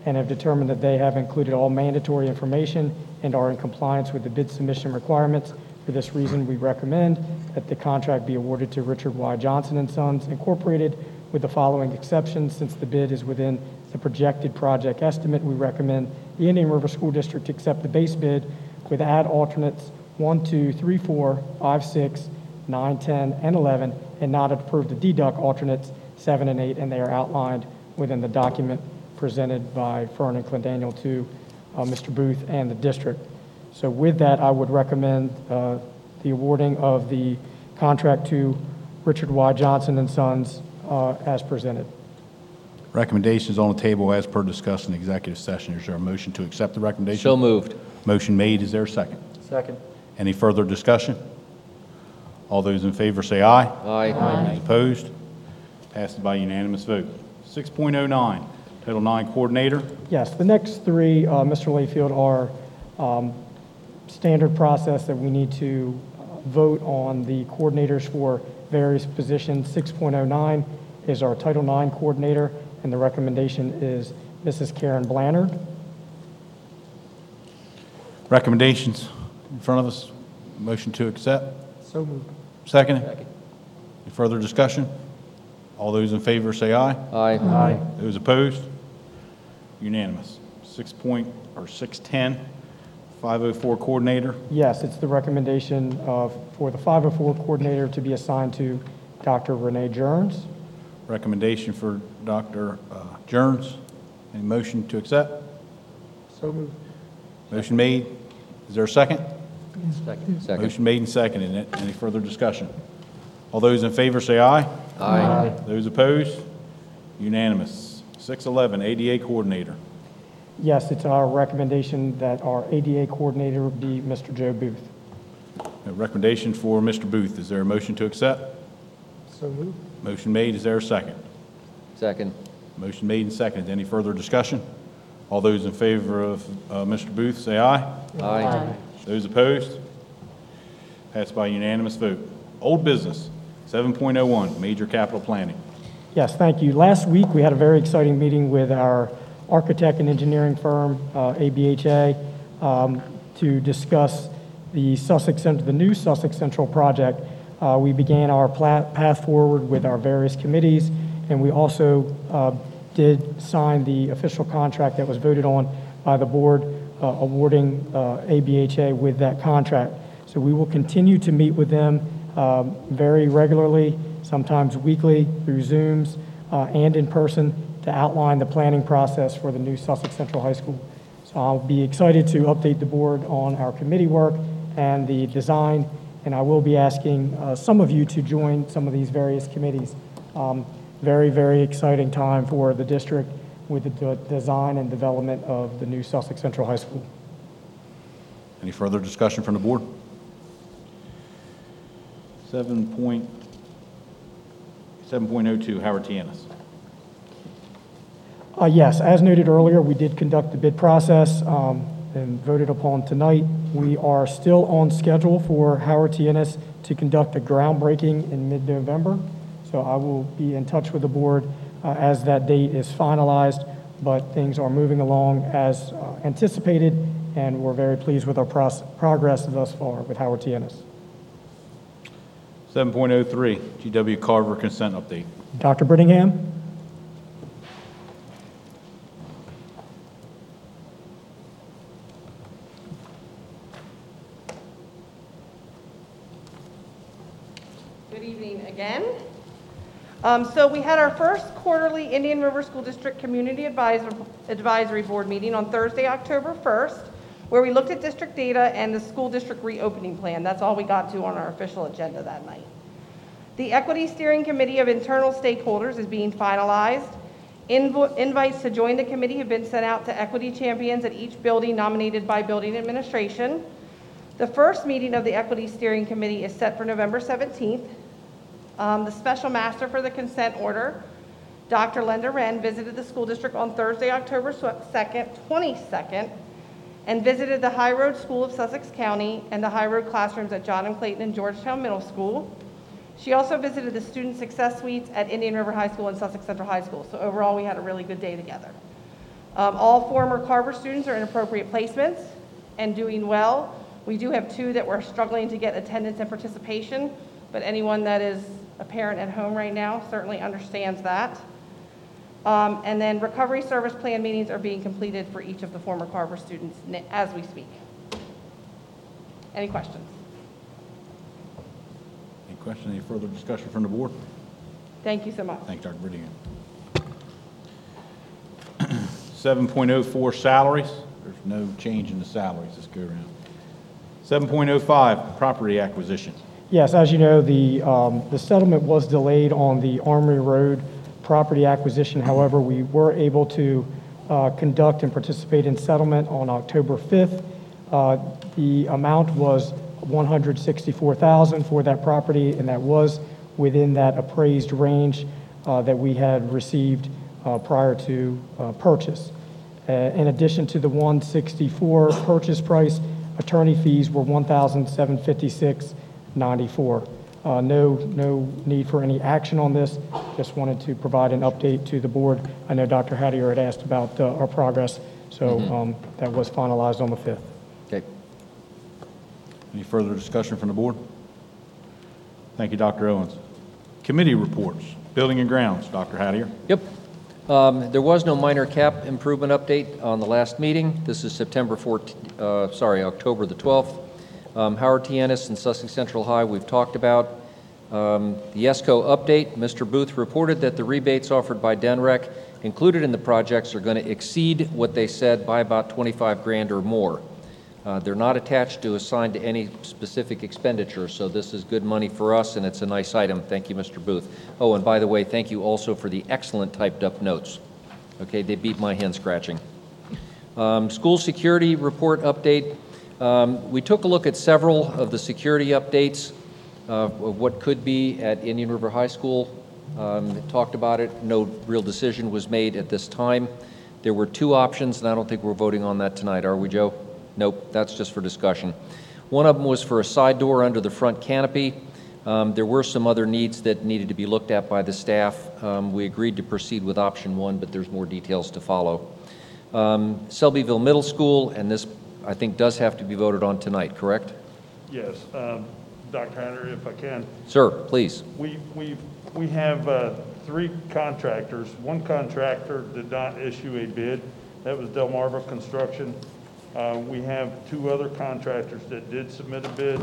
and have determined that they have included all mandatory information and are in compliance with the bid submission requirements. For this reason, we recommend that the contract be awarded to Richard Y. Johnson & Sons, Incorporated, with the following exceptions. Since the bid is within the projected project estimate, we recommend the Indian River School District accept the base bid with add alternates 1, 2, 3, 4, 5, 6, 9, 10, and 11, and not approve the deduct alternates 7 and 8, and they are outlined within the document presented by Fern and Clendaniel to Mr. Booth and the district. So with that, I would recommend the awarding of the contract to Richard Y. Johnson & Sons as presented. Recommendations on the table as per discussed in the executive session. Is there a motion to accept the recommendation? So moved. Motion made. Is there a second? Second. Any further discussion? All those in favor say aye. Aye. Aye. Opposed? Passed by unanimous vote. 6.09, Title IX Coordinator. Yes, the next three, Mr. Layfield, are standard process that we need to vote on the coordinators for various positions. 6.09 is our Title IX Coordinator, and the recommendation is Mrs. Karen Blanard. Recommendations in front of us. Motion to accept. So moved. Second. Second. Any further discussion? All those in favor say aye. Aye. Aye. Aye. Those opposed? Unanimous. 6.10, 504 coordinator. Yes, it's the recommendation for the 504 coordinator to be assigned to Dr. Renee Jerns. Recommendation for Dr. Jerns. Any motion to accept? So moved. Motion made. Is there a second? Second. Second. Motion made and seconded. Any further discussion? All those in favor say aye. Aye. Aye. Those opposed? Unanimous. 6.11, ADA coordinator. Yes, it's our recommendation that our ADA coordinator be Mr. Joe Booth. A recommendation for Mr. Booth. Is there a motion to accept? So moved. Motion made. Is there a second? Second. Motion made and seconded. Any further discussion? All those in favor of Mr. Booth say aye. Aye. Aye. Those opposed? Passed by unanimous vote. Old business, 7.01, major capital planning. Yes, thank you. Last week we had a very exciting meeting with our architect and engineering firm, ABHA, to discuss the new Sussex Central project. We began our path forward with our various committees, and we also did sign the official contract that was voted on by the board, awarding ABHA with that contract. So we will continue to meet with them very regularly, sometimes weekly through Zooms and in person, to outline the planning process for the new Sussex Central High School. So I'll be excited to update the board on our committee work and the design and I will be asking some of you to join some of these various committees. Very, very exciting time for the district with the design and development of the new Sussex Central High School. Any further discussion from the board? 7.02, Howard Tiennes. Yes, as noted earlier, we did conduct the bid process and voted upon tonight. We are still on schedule for Howard Tiennes to conduct a groundbreaking in mid-November. So I will be in touch with the board as that date is finalized, but things are moving along as anticipated, and we're very pleased with our progress thus far with Howard Tiennes. 7.03, GW Carver consent update. Dr. Brittingham. Good evening again. So we had our first quarterly Indian River School District Community Advisory Board meeting on Thursday, October 1st, where we looked at district data and the school district reopening plan. That's all we got to on our official agenda that night. The Equity Steering Committee of Internal Stakeholders is being finalized. Invites to join the committee have been sent out to equity champions at each building nominated by building administration. The first meeting of the Equity Steering Committee is set for November 17th. The special master for the consent order, Dr. Linda Wren, visited the school district on Thursday, October 22nd, and visited the High Road School of Sussex County and the High Road classrooms at John M. Clayton and Georgetown Middle School. She also visited the Student Success Suites at Indian River High School and Sussex Central High School. So overall, we had a really good day together. All former Carver students are in appropriate placements and doing well. We do have two that were struggling to get attendance and participation, but anyone that is a parent at home right now certainly understands that. And then recovery service plan meetings are being completed for each of the former Carver students as we speak. Any questions? Any questions? Any further discussion from the board? Thank you so much. Thanks, Dr. Brittingham. 7.04 salaries. There's no change in the salaries this go around. 7.05 property acquisition. Yes, as you know, the settlement was delayed on the Armory Road property acquisition. However, we were able to conduct and participate in settlement on October 5th. The amount was $164,000 for that property, and that was within that appraised range that we had received prior to purchase. In addition to the $164,000 purchase price, attorney fees were $1,756.94. No need for any action on this. Just wanted to provide an update to the board. I know Dr. Hattier had asked about our progress, so that was finalized on the 5th. Okay. Any further discussion from the board? Thank you, Dr. Owens. Committee reports. Building and grounds, Dr. Hattier. Yep. There was no minor cap improvement update on the last meeting. This is October the 12th. Howard Tiennes and Sussex Central High, we've talked about. The ESCO update, Mr. Booth reported that the rebates offered by DENREC included in the projects are going to exceed what they said by about $25,000 or more. They're not attached to assigned to any specific expenditure, so this is good money for us, and it's a nice item. Thank you, Mr. Booth. Oh, and by the way, thank you also for the excellent typed up notes. Okay, they beat my hand scratching. School security report update. We took a look at several of the security updates of what could be at Indian River High School. Talked about it. No real decision was made at this time. There were two options, and I don't think we're voting on that tonight, are we, Joe? Nope, that's just for discussion. One of them was for a side door under the front canopy. There were some other needs that needed to be looked at by the staff. We agreed to proceed with option one, but there's more details to follow. Selbyville Middle School, and this I think does have to be voted on tonight, correct? Yes, Dr. Hunter, if I can. Sir, please. We have three contractors. One contractor did not issue a bid. That was Delmarva Construction. We have two other contractors that did submit a bid.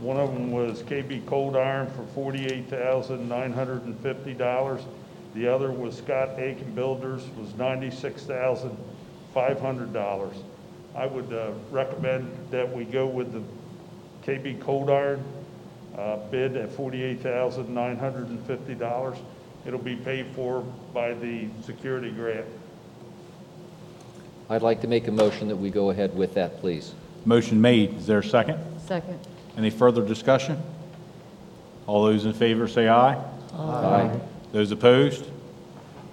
One of them was KB Cold Iron for $48,950. The other was Scott Aiken Builders was $96,500. I would recommend that we go with the KB Cold Iron bid at $48,950. It'll be paid for by the security grant. I'd like to make a motion that we go ahead with that, please. Motion made. Is there a second? Second. Any further discussion? All those in favor say aye. Aye. Aye. Those opposed?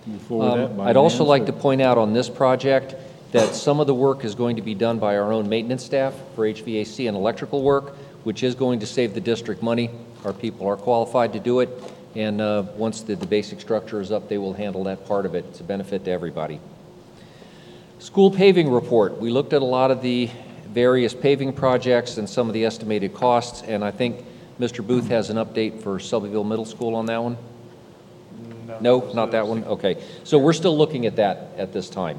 I'd also like to point out on this project that some of the work is going to be done by our own maintenance staff for HVAC and electrical work, which is going to save the district money. Our people are qualified to do it, and once the basic structure is up, they will handle that part of it. It's a benefit to everybody. School paving report. We looked at a lot of the various paving projects and some of the estimated costs, and I think Mr. Booth has an update for Shelbyville Middle School on that one. No, not that one? Okay. So we're still looking at that at this time.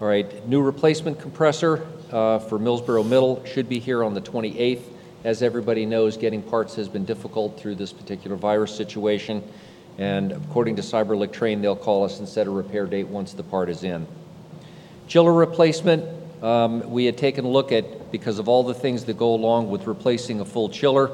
All right. New replacement compressor for Millsboro Middle should be here on the 28th. As everybody knows, getting parts has been difficult through this particular virus situation. And according to CyberLic Train, they'll call us and set a repair date once the part is in. Chiller replacement. We had taken a look at, because of all the things that go along with replacing a full chiller,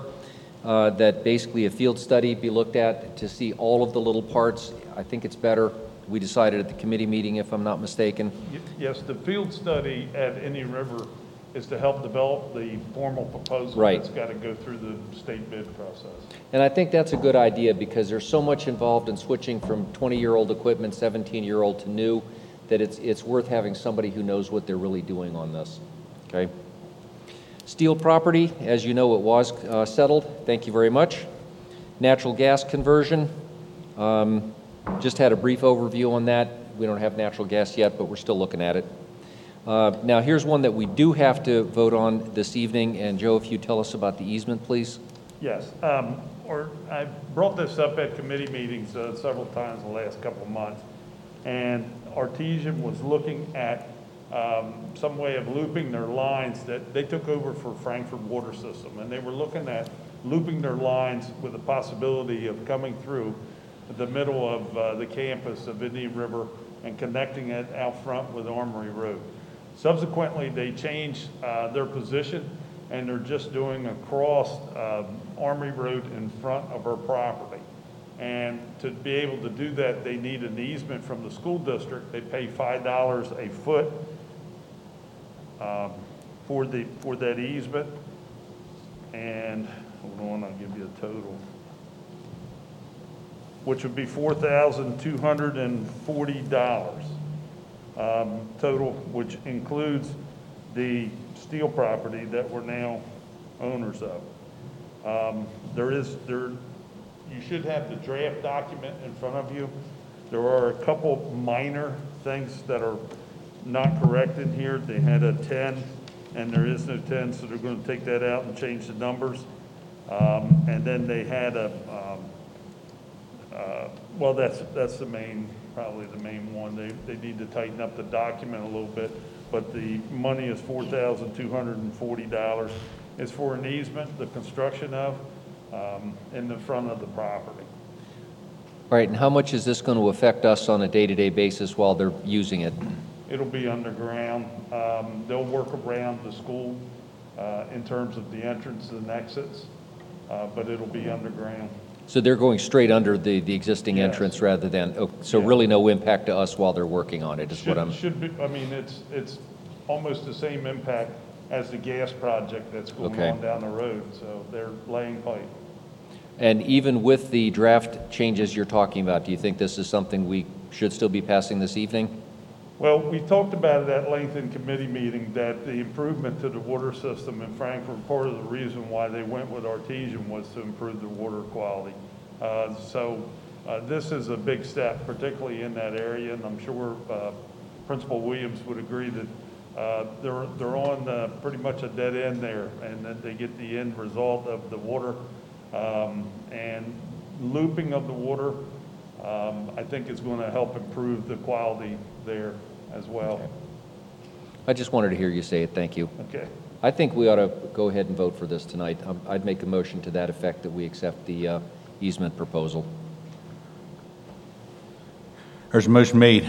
that basically a field study be looked at to see all of the little parts. I think it's better. We decided at the committee meeting, if I'm not mistaken. Yes, the field study at Indian River is to help develop the formal proposal. Right. That's got to go through the state bid process. And I think that's a good idea because there's so much involved in switching from 20-year-old equipment, 17-year-old to new, that it's worth having somebody who knows what they're really doing on this. Okay. Steel property, as you know, it was settled. Thank you very much. Natural gas conversion. Just had a brief overview on that. We don't have natural gas yet, but we're still looking at it. Now, here's one that we do have to vote on this evening. And Joe, if you tell us about the easement, please. Yes. I brought this up at committee meetings several times in the last couple of months. And Artesian was looking at some way of looping their lines that they took over for Frankfurt Water System, and they were looking at looping their lines with the possibility of coming through the middle of the campus of Indian River and connecting it out front with Armory Road. Subsequently, they changed their position, and they're just doing across Armory Road in front of our property. And to be able to do that, they need an easement from the school district. They pay $5 a foot for that easement, and hold on, I'll give you a total, which would be $4,240 total, which includes the steel property that we're now owners of. You should have the draft document in front of you. There are a couple minor things that are not correct in here. They had a 10 and there is no 10, so they're going to take that out and change the numbers. And then they had that's probably the main one. They need to tighten up the document a little bit, but the money is $4,240. It's for an easement, the construction of in the front of the property. All right, and how much is this going to affect us on a day-to-day basis while they're using it? It'll be underground. They'll work around the school in terms of the entrance and exits, but it'll be underground. So they're going straight under the existing entrance rather than, really no impact to us while they're working on it is what I'm... Should be, it's almost the same impact as the gas project that's going on down the road, so they're laying pipe. And even with the draft changes you're talking about, do you think this is something we should still be passing this evening? Well, we talked about it at length in committee meeting that the improvement to the water system in Frankfurt, part of the reason why they went with Artesian was to improve the water quality. So this is a big step, particularly in that area, and I'm sure Principal Williams would agree that they're on pretty much a dead end there, and that they get the end result of the water. And looping of the water, I think is going to help improve the quality there as well. Okay. I just wanted to hear you say it. Thank you. Okay. I think we ought to go ahead and vote for this tonight. I'd make a motion to that effect that we accept the easement proposal. There's a motion made.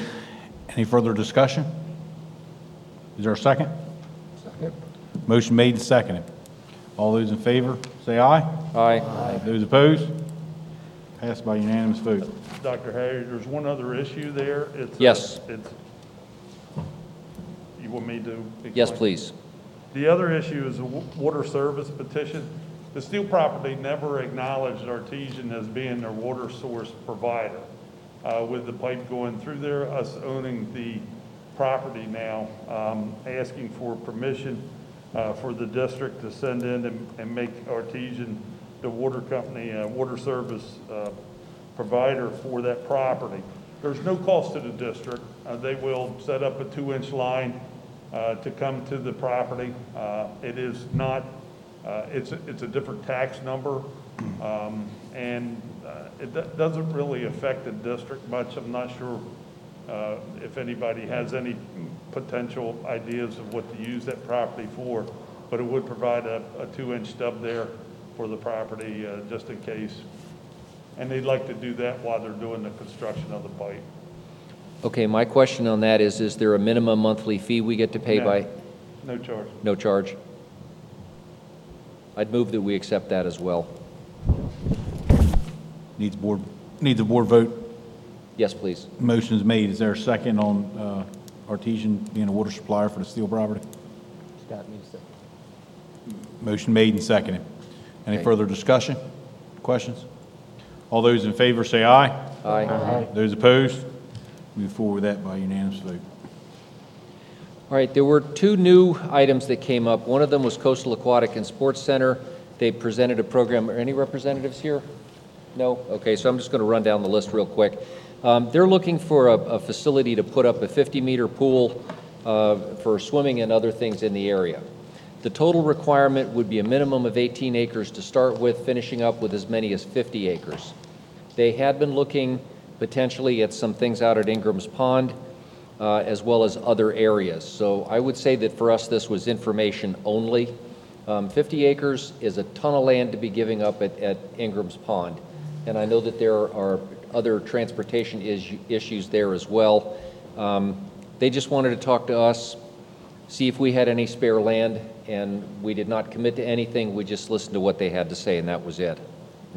Any further discussion? Is there a second? Second. Motion made and seconded. All those in favor, say aye. Aye. Aye. Those opposed? Passed by unanimous vote. Dr. Hayes, there's one other issue there. You want me to explain? Yes, please. The other issue is a water service petition. The Steel property never acknowledged Artesian as being their water source provider. With the pipe going through there, us owning the property now, asking for permission for the district to send in and make Artesian the water company, water service provider for that property. There's no cost to the district. They will set up a 2-inch line to come to the property. It is not, it's a different tax number, and it doesn't really affect the district much. I'm not sure if anybody has any potential ideas of what to use that property for, but it would provide a 2-inch stub there for the property just in case. And they'd like to do that while they're doing the construction of the pipe. Okay, my question on that is there a minimum monthly fee we get to pay by? No charge. No charge. I'd move that we accept that as well. Needs a board vote. Yes, please. Motion is made. Is there a second on Artesian being a water supplier for the Steel property? Scott needs a second. Motion made and seconded. Any further discussion? Questions? All those in favor say aye. Aye. Aye. Those opposed? Move forward with that by unanimous vote. All right, there were two new items that came up. One of them was Coastal Aquatic and Sports Center. They presented a program. Are any representatives here? No? Okay, so I'm just going to run down the list real quick. They're looking for a facility to put up a 50-meter pool for swimming and other things in the area. The total requirement would be a minimum of 18 acres to start with, finishing up with as many as 50 acres. They had been looking potentially at some things out at Ingram's Pond, as well as other areas. So I would say that for us, this was information only. 50 acres is a ton of land to be giving up at Ingram's Pond. And I know that there are other transportation issues there as well. They just wanted to talk to us, see if we had any spare land, and we did not commit to anything. We just listened to what they had to say, and that was it.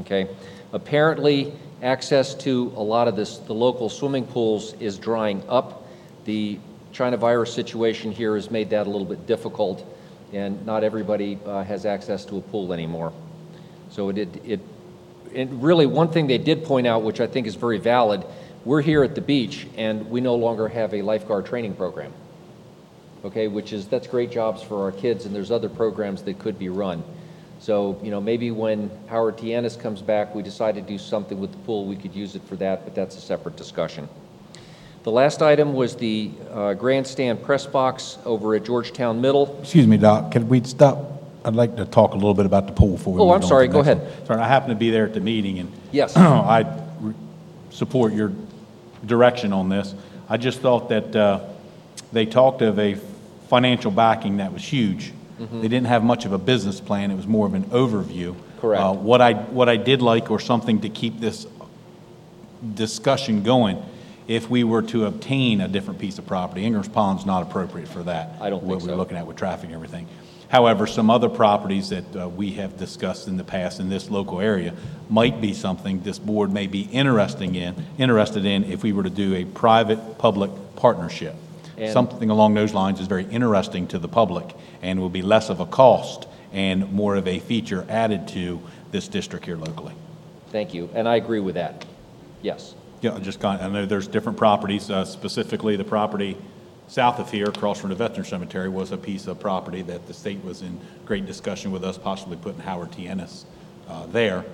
Okay. Apparently, access to a lot of the local swimming pools is drying up. The China virus situation here has made that a little bit difficult, and not everybody has access to a pool anymore. So it really, one thing they did point out, which I think is very valid, we're here at the beach, and we no longer have a lifeguard training program. Okay, that's great jobs for our kids, and there's other programs that could be run. So, maybe when Howard Tienis comes back, we decide to do something with the pool, we could use it for that, but that's a separate discussion. The last item was the grandstand press box over at Georgetown Middle. Excuse me, Doc, can we stop? I'd like to talk a little bit about the pool before we move on. Oh, I'm sorry, go ahead. Sorry, I happened to be there at the meeting, and yes, I support your direction on this. I just thought that they talked of a financial backing that was huge. Mm-hmm. They didn't have much of a business plan. It was more of an overview. Correct. What I did like, or something to keep this discussion going, if we were to obtain a different piece of property, Ingram's Pond's not appropriate for that. I don't think so. What we're looking at with traffic and everything. However, some other properties that we have discussed in the past in this local area might be something this board may be interested in if we were to do a private-public partnership. And something along those lines is very interesting to the public and will be less of a cost and more of a feature added to this district here locally. Thank you, and I agree with that. Yes. Yeah, I know there's different properties, specifically the property south of here, across from the Veteran Cemetery, was a piece of property that the state was in great discussion with us, possibly putting Howard Tienis there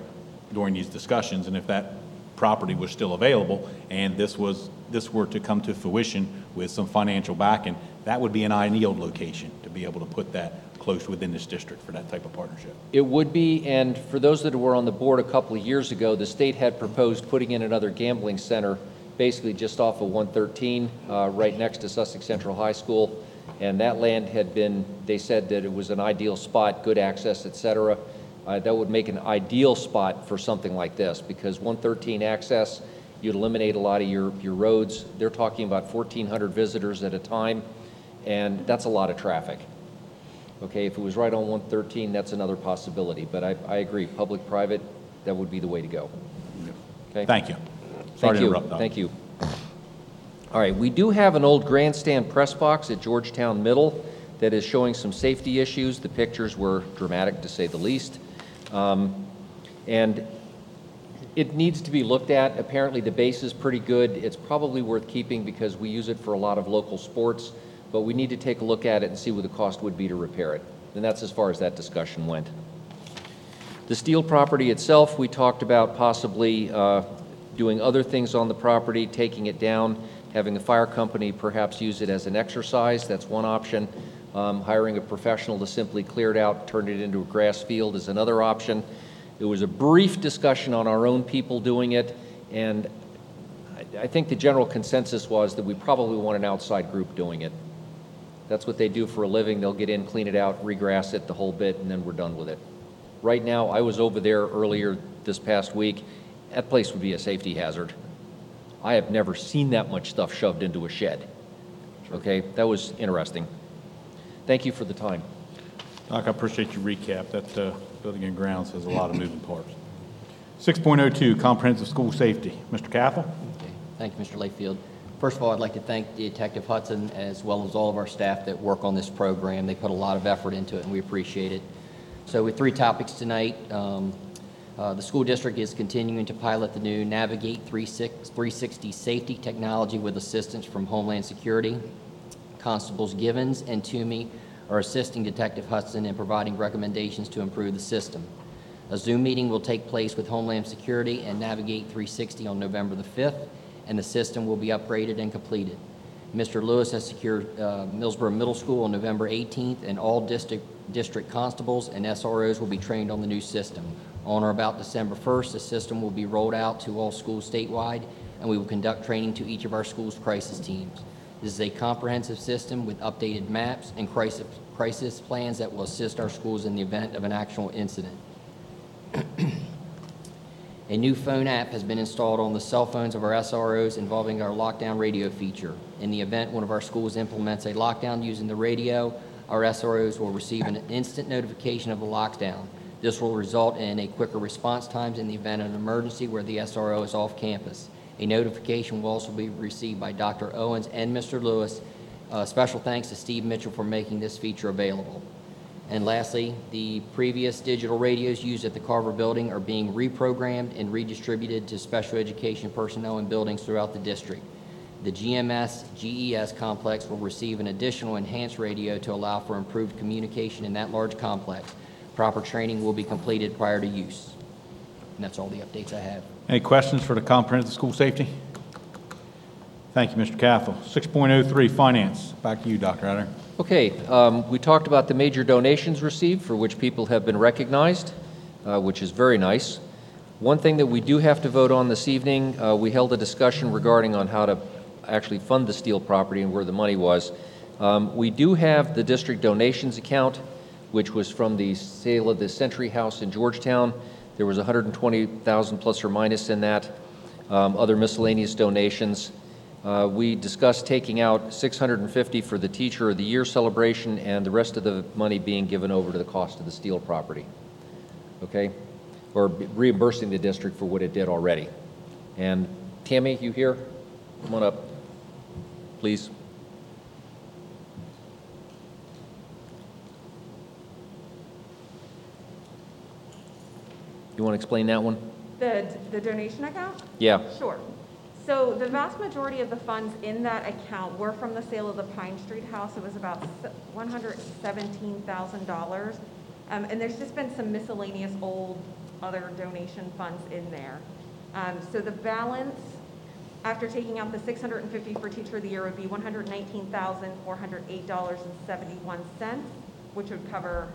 during these discussions. And if that property was still available and this were to come to fruition with some financial backing, that would be an ideal location to be able to put that close within this district for that type of partnership. It would be, and for those that were on the board a couple of years ago, the state had proposed putting in another gambling center basically just off of 113, right next to Sussex Central High School. And that land had been, they said that it was an ideal spot, good access, et cetera. That would make an ideal spot for something like this, because 113 access, you'd eliminate a lot of your roads. They're talking about 1,400 visitors at a time, and that's a lot of traffic. Okay, if it was right on 113, that's another possibility. But I agree, public-private, that would be the way to go. Okay. Thank you. Sorry to interrupt, Doc. Thank you. All right, we do have an old grandstand press box at Georgetown Middle that is showing some safety issues. The pictures were dramatic, to say the least. And it needs to be looked at. Apparently the base is pretty good. It's probably worth keeping because we use it for a lot of local sports, but we need to take a look at it and see what the cost would be to repair it. And that's as far as that discussion went. The steel property itself, we talked about possibly doing other things on the property, taking it down, having a fire company perhaps use it as an exercise. That's one option. Hiring a professional to simply clear it out, turn it into a grass field is another option. There was a brief discussion on our own people doing it, and I think the general consensus was that we probably want an outside group doing it. That's what they do for a living. They'll get in, clean it out, regrass it, the whole bit, and then we're done with it. Right now, I was over there earlier this past week. That place would be a safety hazard. I have never seen that much stuff shoved into a shed. Okay, that was interesting. Thank you for the time. Doc, I appreciate your recap. That building and grounds has a lot of moving parts. 6.02, comprehensive school safety. Mr. Cathel. Okay. Thank you, Mr. Layfield. First of all, I'd like to thank Detective Hudson as well as all of our staff that work on this program. They put a lot of effort into it, and we appreciate it. So with three topics tonight, the school district is continuing to pilot the new Navigate 360 safety technology with assistance from Homeland Security. Constables Givens and Toomey are assisting Detective Hudson in providing recommendations to improve the system. A Zoom meeting will take place with Homeland Security and Navigate 360 on November the 5th, and the system will be upgraded and completed. Mr. Lewis has secured Millsboro Middle School on November 18th, and all district constables and SROs will be trained on the new system. On or about December 1st, the system will be rolled out to all schools statewide, and we will conduct training to each of our schools' crisis teams. This is a comprehensive system with updated maps and crisis plans that will assist our schools in the event of an actual incident. A new phone app has been installed on the cell phones of our SROs involving our lockdown radio feature. In the event one of our schools implements a lockdown using the radio, our SROs will receive an instant notification of the lockdown. This will result in a quicker response times in the event of an emergency where the SRO is off campus. A notification will also be received by Dr. Owens and Mr. Lewis. Special thanks to Steve Mitchell for making this feature available. And lastly, the previous digital radios used at the Carver building are being reprogrammed and redistributed to special education personnel in buildings throughout the district. The GMS-GES complex will receive an additional enhanced radio to allow for improved communication in that large complex. Proper training will be completed prior to use. And that's all the updates I have. Any questions for the comprehensive school safety? Thank you, Mr. Cathel. 6.03, finance. Back to you, Dr. Hatter. Okay, we talked about the major donations received for which people have been recognized, which is very nice. One thing that we do have to vote on this evening, we held a discussion regarding on how to actually fund the steel property and where the money was. We do have the district donations account, which was from the sale of the Century House in Georgetown. There was $120,000 plus or minus in that, other miscellaneous donations. We discussed taking out $650 for the Teacher of the Year celebration and the rest of the money being given over to the cost of the steel property, okay? Or reimbursing the district for what it did already. And Tammy, you here? Come on up, please. You want to explain that one? The donation account? Yeah. Sure. So the vast majority of the funds in that account were from the sale of the Pine Street house. It was about $117,000. And there's just been some miscellaneous old other donation funds in there. So the balance, after taking out the $650 for Teacher of the Year, would be $119,408.71, which would cover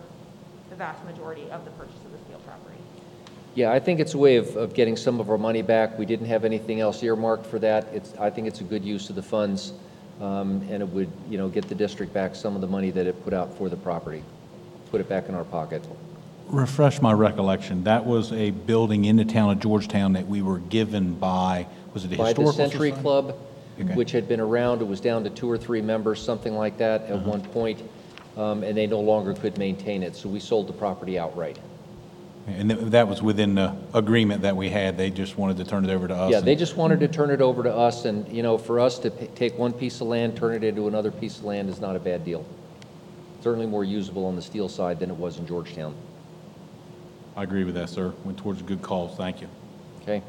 the vast majority of the purchase of the steel property. Yeah, I think it's a way of getting some of our money back. We didn't have anything else earmarked for that. I think it's a good use of the funds, and it would, get the district back some of the money that it put out for the property, put it back in our pocket. Refresh my recollection. That was a building in the town of Georgetown that we were given by, was it the Historical Society? By the Century Club, okay. Which had been around. It was down to 2 or 3 members, something like that at one point. and they no longer could maintain it, so we sold the property outright. And that was within the agreement that we had. They just wanted to turn it over to us. Yeah, they just wanted to turn it over to us, and you know, for us to take one piece of land, turn it into another piece of land is not a bad deal. Certainly more usable on the steel side than it was in Georgetown. I agree with that, sir. Went towards a good cause. Thank you. Okay.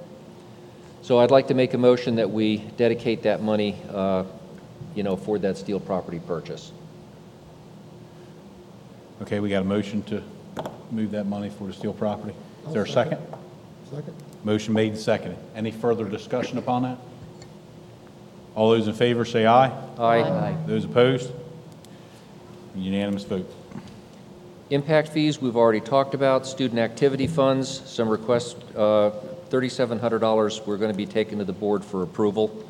So I'd like to make a motion that we dedicate that money, for that steel property purchase. Okay, we got a motion to move that money for the steel property. Is there a second? Second. Motion made and seconded. Any further discussion upon that? All those in favor say aye. Aye. Aye. Those opposed? Unanimous vote. Impact fees we've already talked about. Student activity funds, some requests, $3,700 we're going to be taking to the board for approval.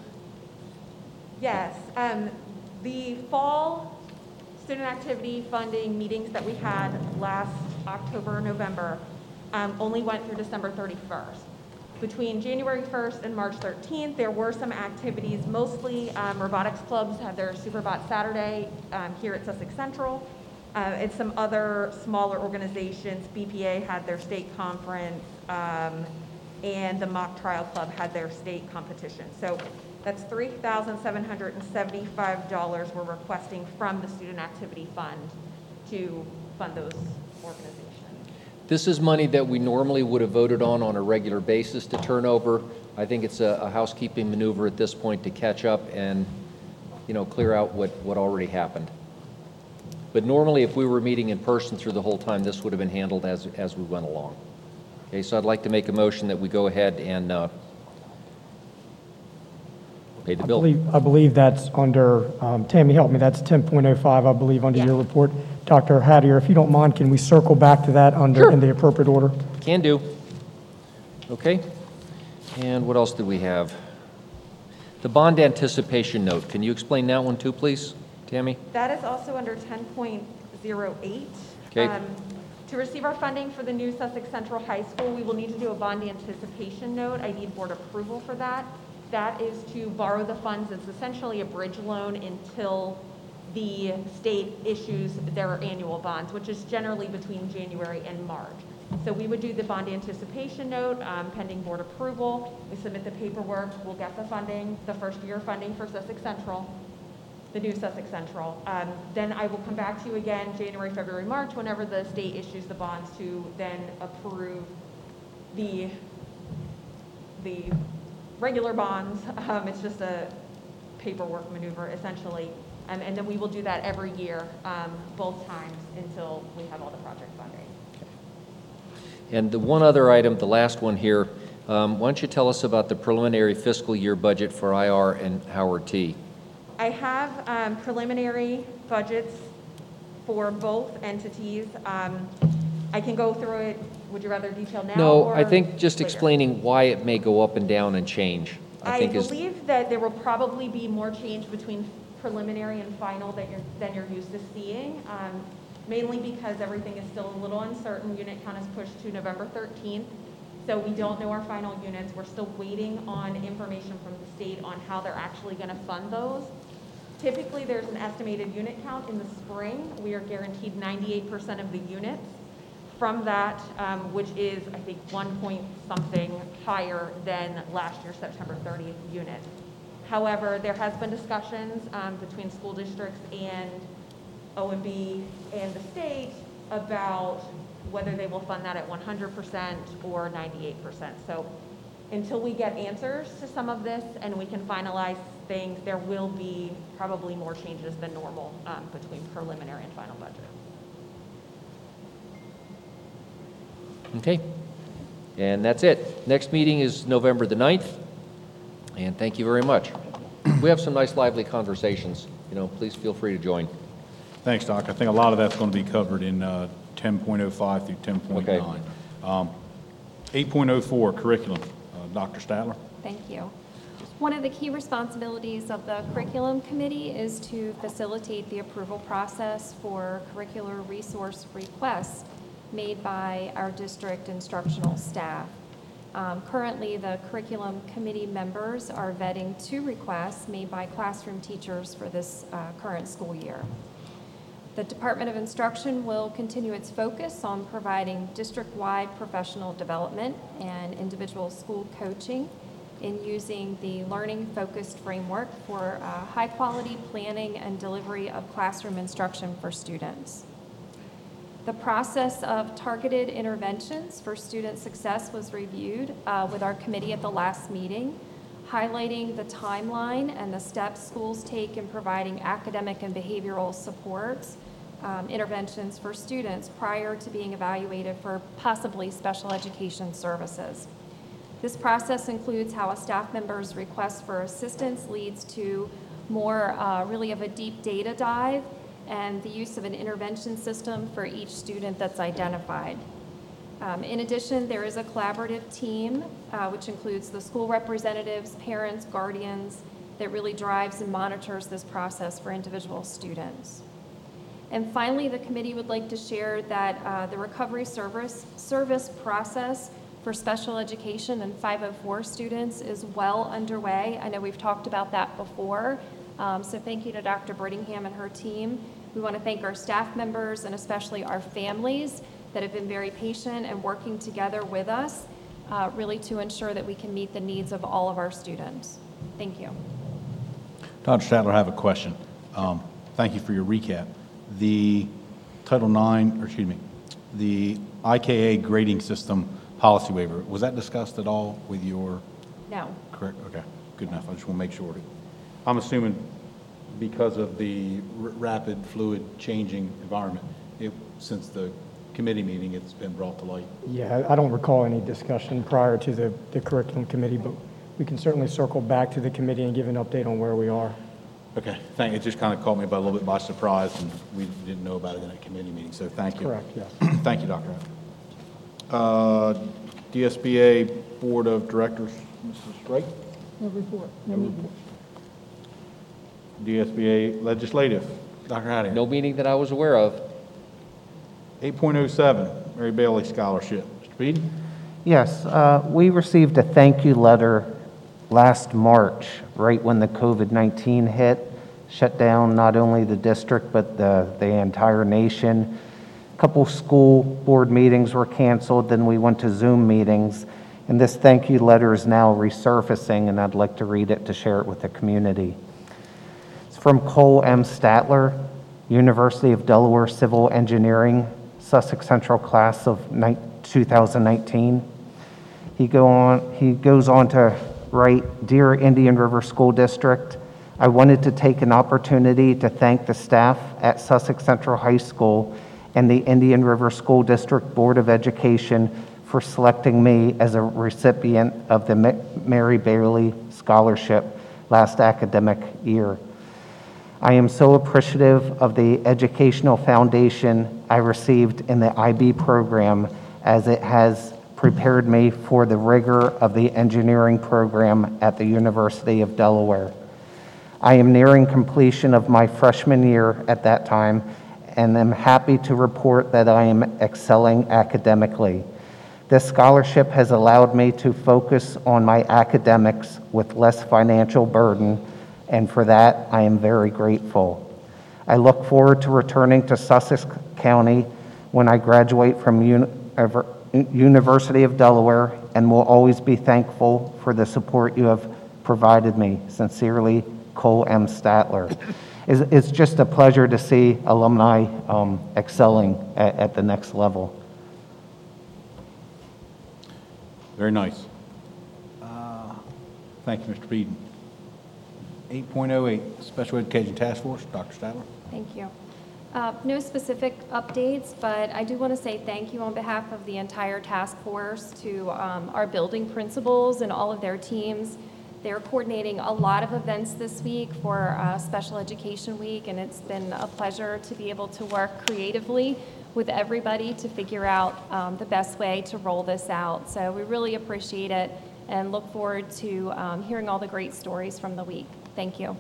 Yes. The fall student activity funding meetings that we had last October, November, only went through December 31st. Between January 1st and March 13th, there were some activities, mostly robotics clubs had their Superbot Saturday here at Sussex Central, and some other smaller organizations. BPA had their state conference, and the Mock Trial Club had their state competition. So that's $3,775 we're requesting from the Student Activity Fund to fund those organizations. This is money that we normally would have voted on a regular basis to turn over. I think it's a housekeeping maneuver at this point to catch up and, clear out what already happened. But normally, if we were meeting in person through the whole time, this would have been handled as we went along. Okay, so I'd like to make a motion that we go ahead and pay the bill. I believe that's under, Tammy, help me, that's 10.05, I believe, under your report. Dr. Hattier, if you don't mind, can we circle back to that in the appropriate order? Can do. Okay. And what else did we have? The bond anticipation note. Can you explain that one too, please, Tammy? That is also under 10.08. Okay. To receive our funding for the new Sussex Central High School, we will need to do a bond anticipation note. I need board approval for that. That is to borrow the funds. It's essentially a bridge loan until the state issues their annual bonds, which is generally between January and March. So we would do the bond anticipation note pending board approval. We submit the paperwork. We'll get the funding, the first year funding for Sussex Central, the new Sussex Central. Then I will come back to you again January, February, March, whenever the state issues the bonds to then approve the regular bonds. It's just a paperwork maneuver, essentially. And then we will do that every year, both times, until we have all the project funding. Okay. And the one other item, the last one here, why don't you tell us about the preliminary fiscal year budget for IR and Howard T? I have preliminary budgets for both entities. I can go through it. Would you rather detail now? No, or I think just later? Explaining why it may go up and down and change. I believe that there will probably be more change between preliminary and final than you're used to seeing, mainly because everything is still a little uncertain. Unit count is pushed to November 13th, so we don't know our final units. We're still waiting on information from the state on how they're actually going to fund those. Typically, there's an estimated unit count in the spring. We are guaranteed 98% of the units from that, which is, I think, 1 point something higher than last year's September 30th unit. However, there has been discussions between school districts and OMB and the state about whether they will fund that at 100% or 98%. So until we get answers to some of this and we can finalize things, there will be probably more changes than normal between preliminary and final budget. Okay, and that's it. Next meeting is November the 9th. And thank you very much. We have some nice, lively conversations. Please feel free to join. Thanks, Doc. I think a lot of that's going to be covered in 10.05 through 10.9. Okay. 8.04 curriculum, Dr. Statler. Thank you. One of the key responsibilities of the curriculum committee is to facilitate the approval process for curricular resource requests made by our district instructional staff. Currently, the curriculum committee members are vetting 2 requests made by classroom teachers for this current school year. The Department of Instruction will continue its focus on providing district-wide professional development and individual school coaching in using the learning-focused framework for high-quality planning and delivery of classroom instruction for students. The process of targeted interventions for student success was reviewed with our committee at the last meeting, highlighting the timeline and the steps schools take in providing academic and behavioral supports interventions for students prior to being evaluated for possibly special education services. This process includes how a staff member's request for assistance leads to more really of a deep data dive and the use of an intervention system for each student that's identified. In addition, there is a collaborative team, which includes the school representatives, parents, guardians, that really drives and monitors this process for individual students. And finally, the committee would like to share that the recovery service process for special education and 504 students is well underway. I know we've talked about that before, so thank you to Dr. Brittingham and her team. We want to thank our staff members and especially our families that have been very patient and working together with us really to ensure that we can meet the needs of all of our students. Thank you. Dr. Statler, I have a question. Thank you for your recap. The the IKA grading system policy waiver, was that discussed at all with your? No. Correct, okay, good enough. I just want to make sure. I'm assuming because of the rapid, fluid, changing environment, since the committee meeting, it's been brought to light. Yeah, I don't recall any discussion prior to the curriculum committee, but we can certainly circle back to the committee and give an update on where we are. Okay, thank you. It just kind of caught me by a little bit by surprise, and we didn't know about it in that committee meeting, so thank you. Correct, yes. Thank you, Dr. DSBA Board of Directors, Mrs. Wright? No report. No meeting. DSBA Legislative, Dr. Hattier? No meeting that I was aware of. 8.07, Mary Bailey Scholarship. Mr. Peden? Yes, we received a thank you letter last March, right when the COVID-19 hit, shut down not only the district, but the entire nation. A couple school board meetings were canceled, then we went to Zoom meetings, and this thank you letter is now resurfacing, and I'd like to read it to share it with the community. It's from Cole M. Statler, University of Delaware Civil Engineering, Sussex Central class of 2019. He goes on to write, "Dear Indian River School District, I wanted to take an opportunity to thank the staff at Sussex Central High School and the Indian River School District Board of Education for selecting me as a recipient of the Mary Bailey Scholarship last academic year. I am so appreciative of the educational foundation I received in the IB program as it has prepared me for the rigor of the engineering program at the University of Delaware. I am nearing completion of my freshman year at that time and am happy to report that I am excelling academically. This scholarship has allowed me to focus on my academics with less financial burden, and for that, I am very grateful. I look forward to returning to Sussex County when I graduate from University of Delaware and will always be thankful for the support you have provided me. Sincerely, Cole M. Statler." It's just a pleasure to see alumni excelling at the next level. Very nice. Thank you, Mr. Peden. 8.08, Special Education Task Force, Dr. Statler. Thank you. No specific updates, but I do want to say thank you on behalf of the entire task force to our building principals and all of their teams. They're coordinating a lot of events this week for Special Education Week, and it's been a pleasure to be able to work creatively with everybody to figure out the best way to roll this out. So we really appreciate it and look forward to hearing all the great stories from the week. Thank you.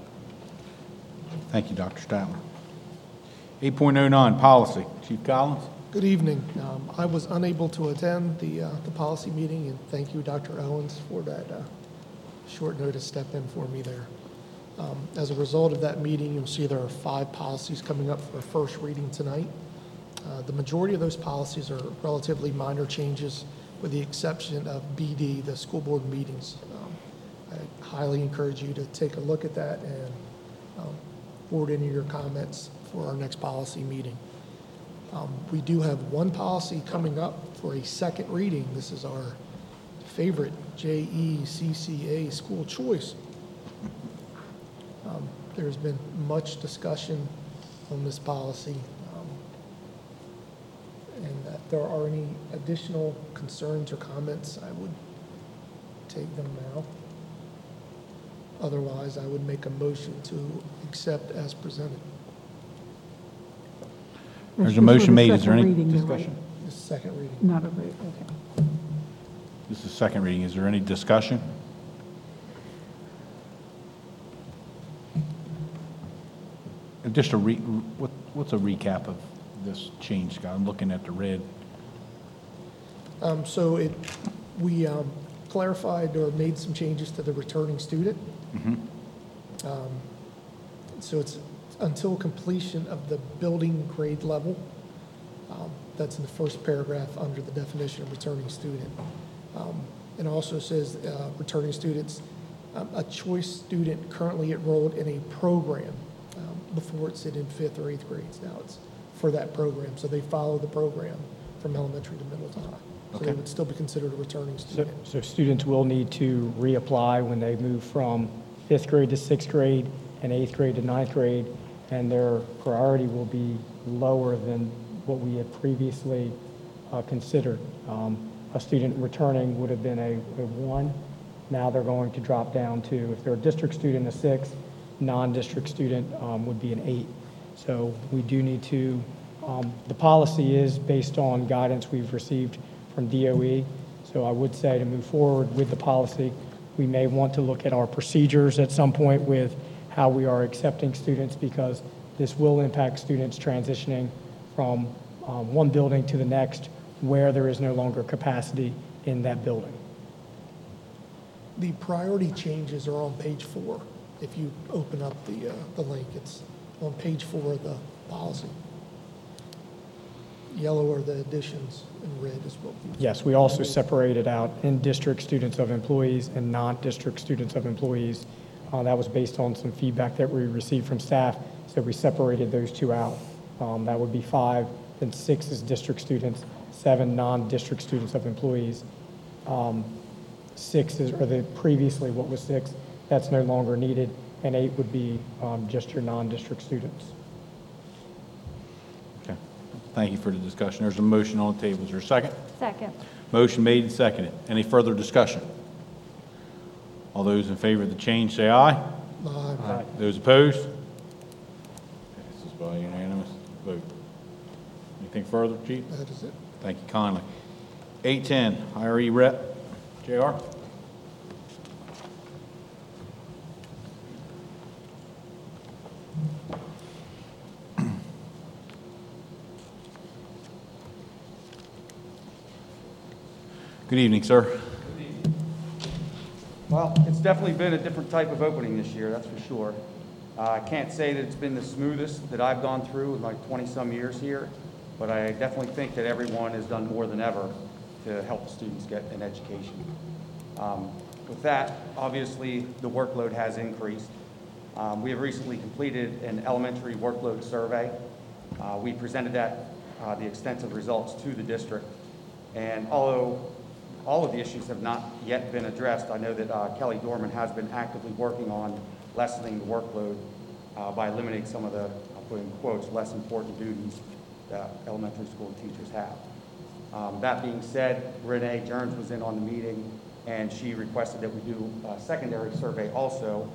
Thank you, Dr. Statler. 8.09, Policy. Chief Collins. Good evening. I was unable to attend the policy meeting, and thank you, Dr. Owens, for that short notice step in for me there. As a result of that meeting, you'll see there are 5 policies coming up for a first reading tonight. The majority of those policies are relatively minor changes, with the exception of BD, the school board meetings. I highly encourage you to take a look at that and forward any of your comments for our next policy meeting. We do have one policy coming up for a second reading. This is our favorite, JECCA, school choice. There's been much discussion on this policy, and if there are any additional concerns or comments, I would take them now. Otherwise, I would make a motion to accept as presented. There's a motion made. Is there any discussion? This is second reading. Not a vote. Okay. This is second reading. Is there any discussion? And just a what's a recap of this change, Scott? I'm looking at the red. So we clarified or made some changes to the returning student. Mm-hmm. So it's until completion of the building grade level. That's in the first paragraph under the definition of returning student. It also says returning students, a choice student currently enrolled in a program. Before it said in 5th or 8th grades. Now it's for that program. So they follow the program from elementary to middle to high. So okay. They would still be considered a returning student. So students will need to reapply when they move from 5th grade to 6th grade and 8th grade to 9th grade, and their priority will be lower than what we had previously considered. A student returning would have been a 1. Now they're going to drop down to, if they're a district student, a 6. Non-district student would be an 8. So we do need to, the policy is based on guidance we've received from DOE. So I would say to move forward with the policy, we may want to look at our procedures at some point with how we are accepting students, because this will impact students transitioning from one building to the next where there is no longer capacity in that building. The priority changes are on page 4. If you open up the link, it's on page 4 of the policy. Yellow are the additions, and red is what we... Yes, we also separated out in-district students of employees and non-district students of employees. That was based on some feedback that we received from staff, so we separated those 2 out. That would be 5, then 6 is district students, 7 non-district students of employees. 6 is, or the previously what was 6, that's no longer needed, and 8 would be just your non-district students. Okay, thank you for the discussion. There's a motion on the table. Is there a second? Second. Motion made and seconded. Any further discussion? All those in favor of the change say aye. Aye. Aye. Those opposed? Passes by unanimous vote. Anything further, Chief? That is it. Thank you kindly. 810, IRE Rep, JR. Good evening, sir. Good evening. Well, it's definitely been a different type of opening this year, that's for sure. I can't say that it's been the smoothest that I've gone through in like 20-some years here, but I definitely think that everyone has done more than ever to help students get an education. With that, obviously, the workload has increased. We have recently completed an elementary workload survey. We presented that, the extensive results to the district, and although all of the issues have not yet been addressed, I know that Kelly Dorman has been actively working on lessening the workload by eliminating some of the, I'll put in quotes, less important duties that elementary school teachers have. That being said, Renee Jerns was in on the meeting, and she requested that we do a secondary survey also.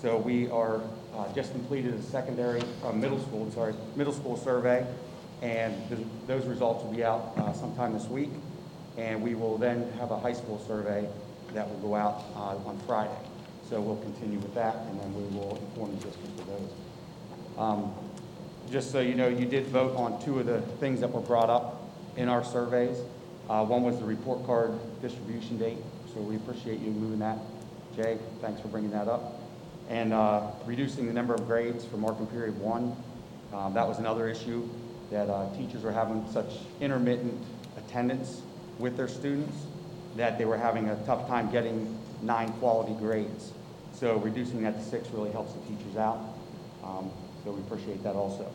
So we are just completed a secondary, middle school survey, and those results will be out sometime this week. And we will then have a high school survey that will go out on Friday. So we'll continue with that, and then we will inform the district of those. Just so you know, you did vote on 2 of the things that were brought up in our surveys. One was the report card distribution date, so we appreciate you moving that. Jay, thanks for bringing that up. and reducing the number of grades for marking period one. That was another issue, that teachers were having such intermittent attendance with their students that they were having a tough time getting 9 quality grades. So reducing that to 6 really helps the teachers out. So we appreciate that also.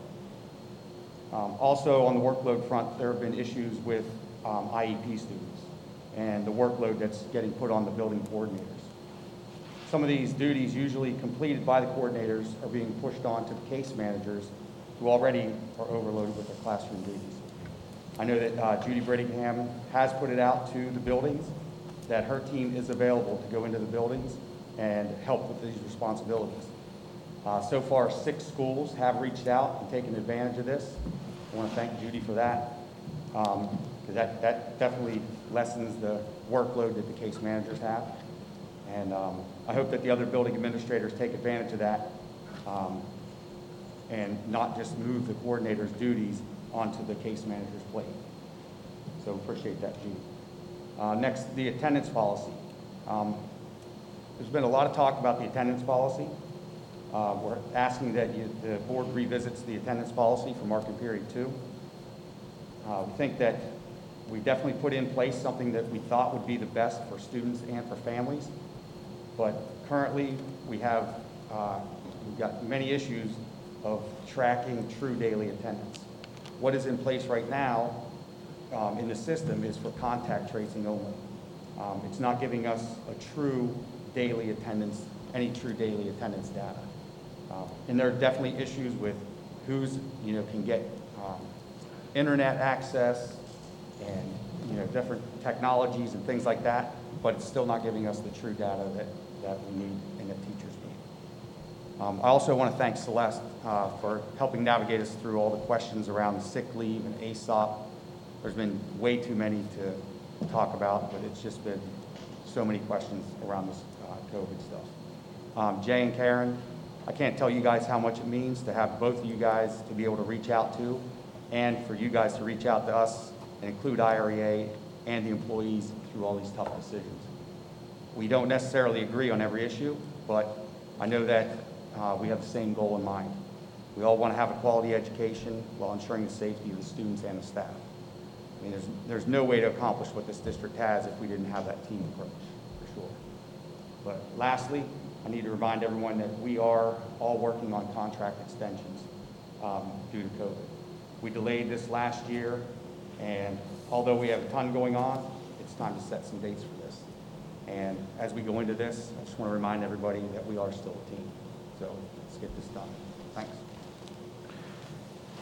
Also on the workload front, there have been issues with IEP students and the workload that's getting put on the building coordinators. Some of these duties usually completed by the coordinators are being pushed on to the case managers who already are overloaded with their classroom duties. I know that Judy Brittingham has put it out to the buildings that her team is available to go into the buildings and help with these responsibilities. So far, 6 schools have reached out and taken advantage of this. I want to thank Judy for that, because that definitely lessens the workload that the case managers have. And I hope that the other building administrators take advantage of that and not just move the coordinator's duties onto the case manager's plate. So appreciate that, Judy. Next, the attendance policy. There's been a lot of talk about the attendance policy. We're asking that the board revisits the attendance policy for marking period 2. We think that we definitely put in place something that we thought would be the best for students and for families, but currently we have we've got many issues of tracking true daily attendance. What is in place right now in the system is for contact tracing only. It's not giving us a true daily attendance, any true daily attendance data. And there are definitely issues with who's, can get internet access and, different technologies and things like that, but it's still not giving us the true data that we need and that teachers need. I also want to thank Celeste for helping navigate us through all the questions around sick leave and ASOP. There's been way too many to talk about, but it's just been so many questions around this COVID stuff. Jay and Karen, I can't tell you guys how much it means to have both of you guys to be able to reach out to, and for you guys to reach out to us and include IREA and the employees through all these tough decisions. We don't necessarily agree on every issue, but I know that we have the same goal in mind. We all want to have a quality education while ensuring the safety of the students and the staff. I mean, there's no way to accomplish what this district has if we didn't have that team approach, for sure. But lastly, I need to remind everyone that we are all working on contract extensions due to COVID. We delayed this last year, and although we have a ton going on, it's time to set some dates for this. And as we go into this, I just want to remind everybody that we are still a team. So let's get this done. Thanks.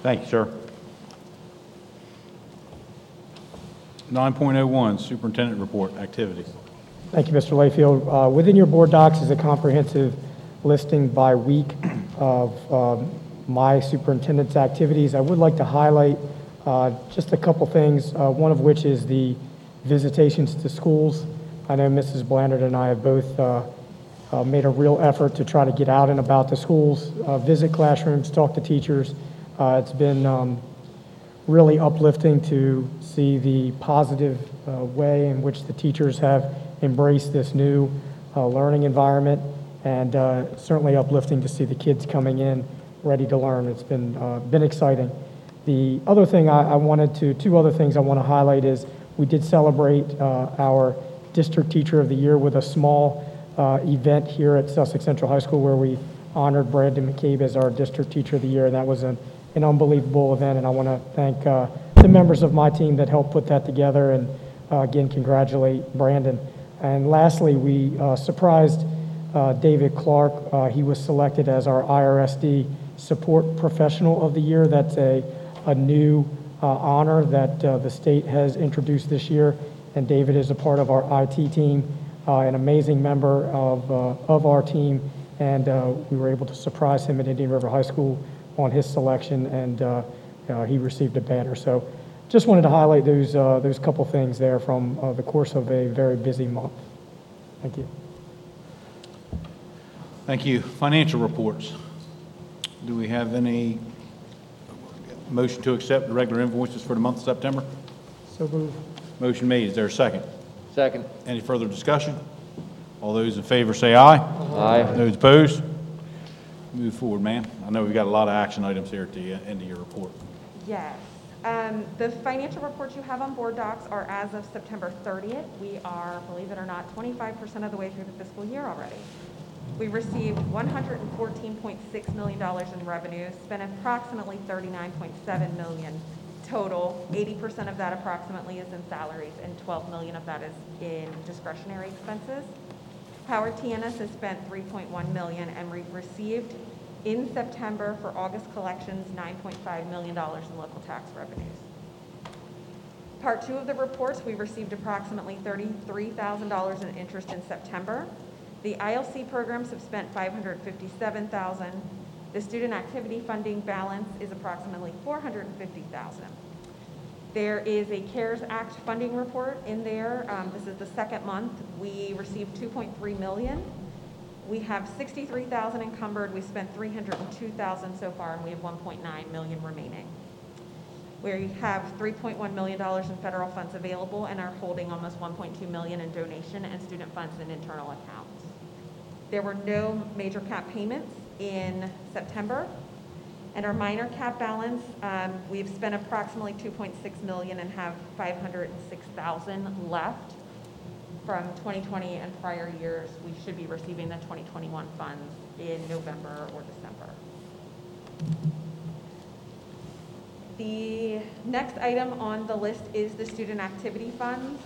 Thank you, sir. 9.01, Superintendent Report Activities. Thank you, Mr. Layfield. Within your board docs is a comprehensive listing by week of my superintendent's activities. I would like to highlight just a couple things, one of which is the visitations to schools. I know Mrs. Blandard and I have both made a real effort to try to get out and about the schools, visit classrooms, talk to teachers. It's been really uplifting to see the positive way in which the teachers have embrace this new learning environment, and certainly uplifting to see the kids coming in ready to learn. It's been exciting. The other thing two other things I want to highlight is we did celebrate our District Teacher of the Year with a small event here at Sussex Central High School where we honored Brandon McCabe as our District Teacher of the Year, and that was an unbelievable event, and I want to thank the members of my team that helped put that together, and again, congratulate Brandon. And lastly, we surprised David Clark. He was selected as our IRSD Support Professional of the Year. That's a new honor that the state has introduced this year. And David is a part of our IT team, an amazing member of our team. And we were able to surprise him at Indian River High School on his selection, and he received a banner. So just wanted to highlight those couple things there from the course of a very busy month. Thank you. Thank you. Financial reports. Do we have any motion to accept the regular invoices for the month of September? So moved. Motion made. Is there a second? Second. Any further discussion? All those in favor say aye. Aye. Those opposed? move forward, ma'am. I know we've got a lot of action items here at the end of your report. Yes. The financial reports you have on board docs are as of September 30th. We are, believe it or not, 25% of the way through the fiscal year already. We received $114.6 million in revenue, spent approximately $39.7 million total. 80% of that approximately is in salaries, and $12 million of that is in discretionary expenses. Howard TNS has spent $3.1 million, and we received in September for August collections $9.5 million in local tax revenues. Part two of the reports, we received approximately $33,000 in interest in September. The ILC programs have spent $557,000. The student activity funding balance is approximately $450,000. There is a CARES Act funding report in there. This is the second month. We received $2.3 million. We have $63,000 encumbered. We spent $302,000 so far, and we have $1.9 million remaining. We have $3.1 million in federal funds available and are holding almost $1.2 million in donation and student funds in internal accounts. There were no major cap payments in September. And our minor cap balance, we've spent approximately $2.6 million and have $506,000 left from 2020 and prior years. We should be receiving the 2021 funds in November or December. The next item on the list is the student activity funds.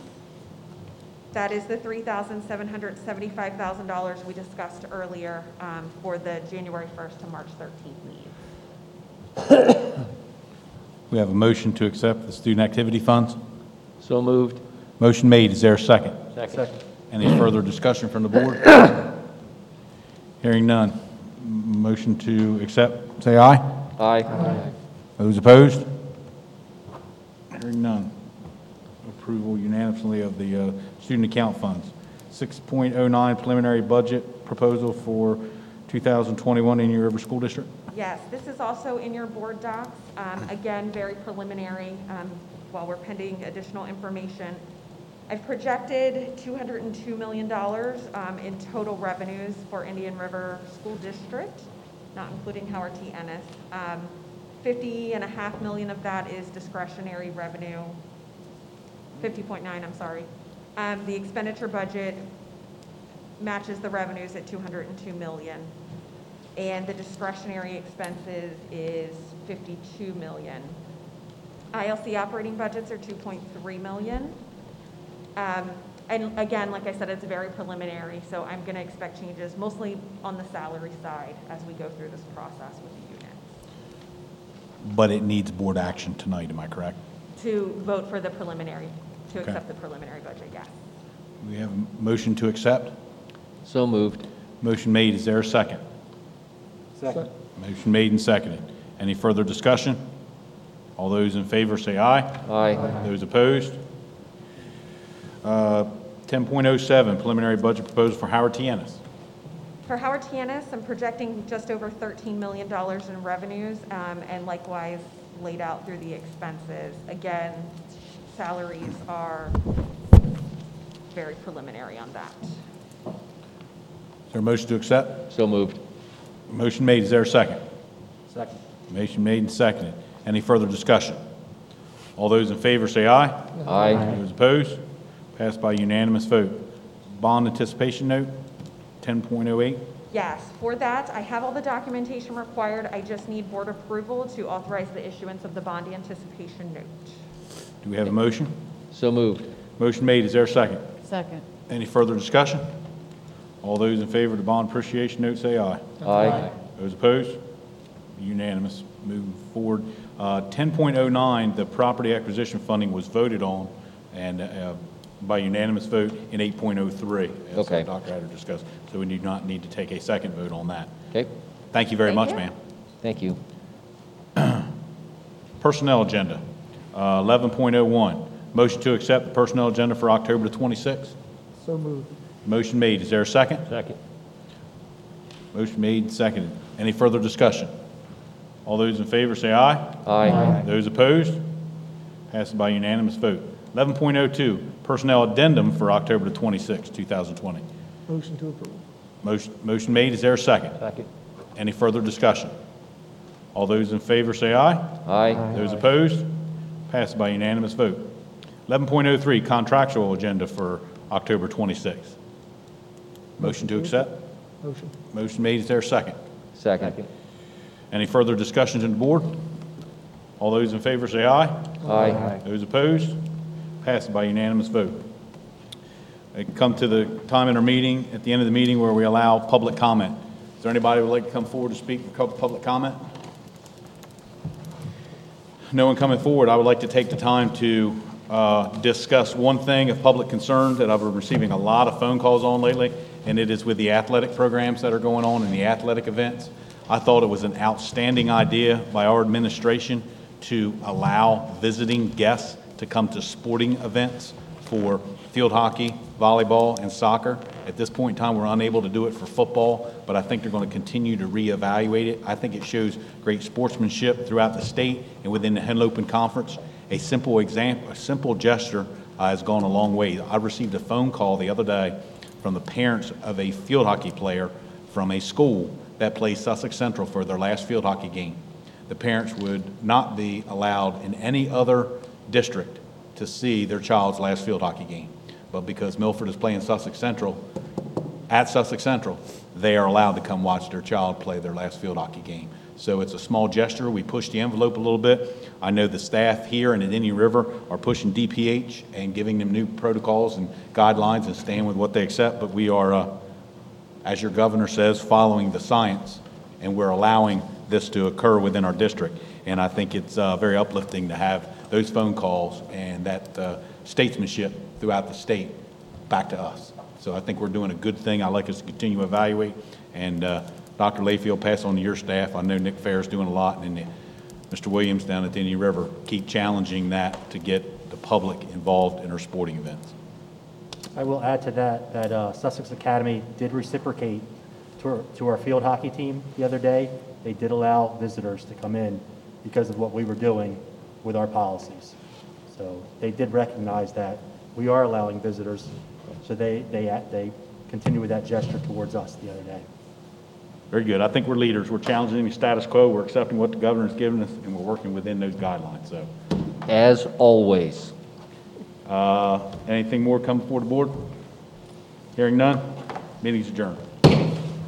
That is the $3,775,000 we discussed earlier for the January 1st to March 13th need. We have a motion to accept the student activity funds. So moved. Motion made. Is there a second? Second. Any further discussion from the board? Hearing none. Motion to accept. Say aye. Aye. Aye. Those opposed? Hearing none. Approval unanimously of the student account funds. 6.09 preliminary budget proposal for 2021 Indian River School District. Yes, this is also in your board docs. Again, very preliminary while we're pending additional information. I've projected $202 million in total revenues for Indian River School District, not including Howard T. Ennis. $50.5 million of that is discretionary revenue, 50.9, I'm sorry. The expenditure budget matches the revenues at $202 million. And the discretionary expenses is $52 million. ILC operating budgets are $2.3 million. And again, like I said, it's very preliminary, so I'm going to expect changes mostly on the salary side as we go through this process with the units. But it needs board action tonight, am I correct? To vote for the preliminary, to accept the preliminary budget, yes. We have a motion to accept. So moved. Motion made. Is there a second? Second. Motion made and seconded. Any further discussion? All those in favor say aye. Aye. Aye. Those opposed? 10.07, preliminary budget proposal for Howard T. Ennis. For Howard T. Ennis, I'm projecting just over $13 million in revenues and likewise laid out through the expenses. Again, salaries are very preliminary on that. Is there a motion to accept? So moved. Motion made. Is there a second? Second. Motion made and seconded. Any further discussion? All those in favor say aye. Aye. Aye. Those opposed? Passed by unanimous vote. Bond anticipation note, 10.08. Yes. For that, I have all the documentation required. I just need board approval to authorize the issuance of the bond anticipation note. Do we have a motion? So moved. Motion made. Is there a second? Second. Any further discussion? All those in favor of the bond appreciation note say aye. Aye. Those opposed? Unanimous. Moving forward. 10.09, the property acquisition funding was voted on and by unanimous vote in 8.03, as Dr. Hatter discussed. So we do not need to take a second vote on that. Okay. Thank you very much, ma'am. Thank you. Personnel agenda, 11.01. Motion to accept the personnel agenda for October the 26th. So moved. Motion made. Is there a second? Second. Motion made and seconded. Any further discussion? All those in favor say aye. Aye. Aye. Those opposed? Passed by unanimous vote. 11.02, personnel addendum for October the 26th, 2020. Motion to approve. Motion made. Is there a second? Second. Any further discussion? All those in favor say aye. Aye. Those opposed? Passed by unanimous vote. 11.03, contractual agenda for October 26th. Motion to accept? Motion. Motion made. Is there a second? Second. Any further discussions on the board? All those in favor say aye. Aye. Those opposed? Passed by unanimous vote. We come to the time in our meeting, at the end of the meeting, where we allow public comment. Is there anybody who would like to come forward to speak for public comment? No one coming forward. I would like to take the time to discuss one thing of public concern that I've been receiving a lot of phone calls on lately, and it is with the athletic programs that are going on and the athletic events. I thought it was an outstanding idea by our administration to allow visiting guests to come to sporting events for field hockey, volleyball, and soccer. At this point in time, we're unable to do it for football, but I think they're going to continue to reevaluate it. I think it shows great sportsmanship throughout the state and within the Henlopen Conference. A simple example, a simple gesture has gone a long way. I received a phone call the other day from the parents of a field hockey player from a school that plays Sussex Central for their last field hockey game. The parents would not be allowed in any other district to see their child's last field hockey game. But because Milford is playing Sussex Central, at Sussex Central, they are allowed to come watch their child play their last field hockey game. So it's a small gesture. We push the envelope a little bit. I know the staff here and at Indian River are pushing DPH and giving them new protocols and guidelines and staying with what they accept, but we are, as your governor says, following the science, and we're allowing this to occur within our district. And I think it's very uplifting to have those phone calls and that statesmanship throughout the state back to us. So I think we're doing a good thing. I'd like us to continue to evaluate. And Dr. Layfield, pass on to your staff. I know Nick Fair's doing a lot, and Mr. Williams down at the Indian River, keep challenging that to get the public involved in our sporting events. I will add to that that Sussex Academy did reciprocate to our field hockey team the other day. They did allow visitors to come in because of what we were doing with our policies. So they did recognize that we are allowing visitors. So they continue with that gesture towards us the other day. Very good. I think we're leaders. We're challenging the status quo. We're accepting what the governor's given us, and we're working within those guidelines. So, as always. Anything more come before the board? Hearing none, meeting's adjourned.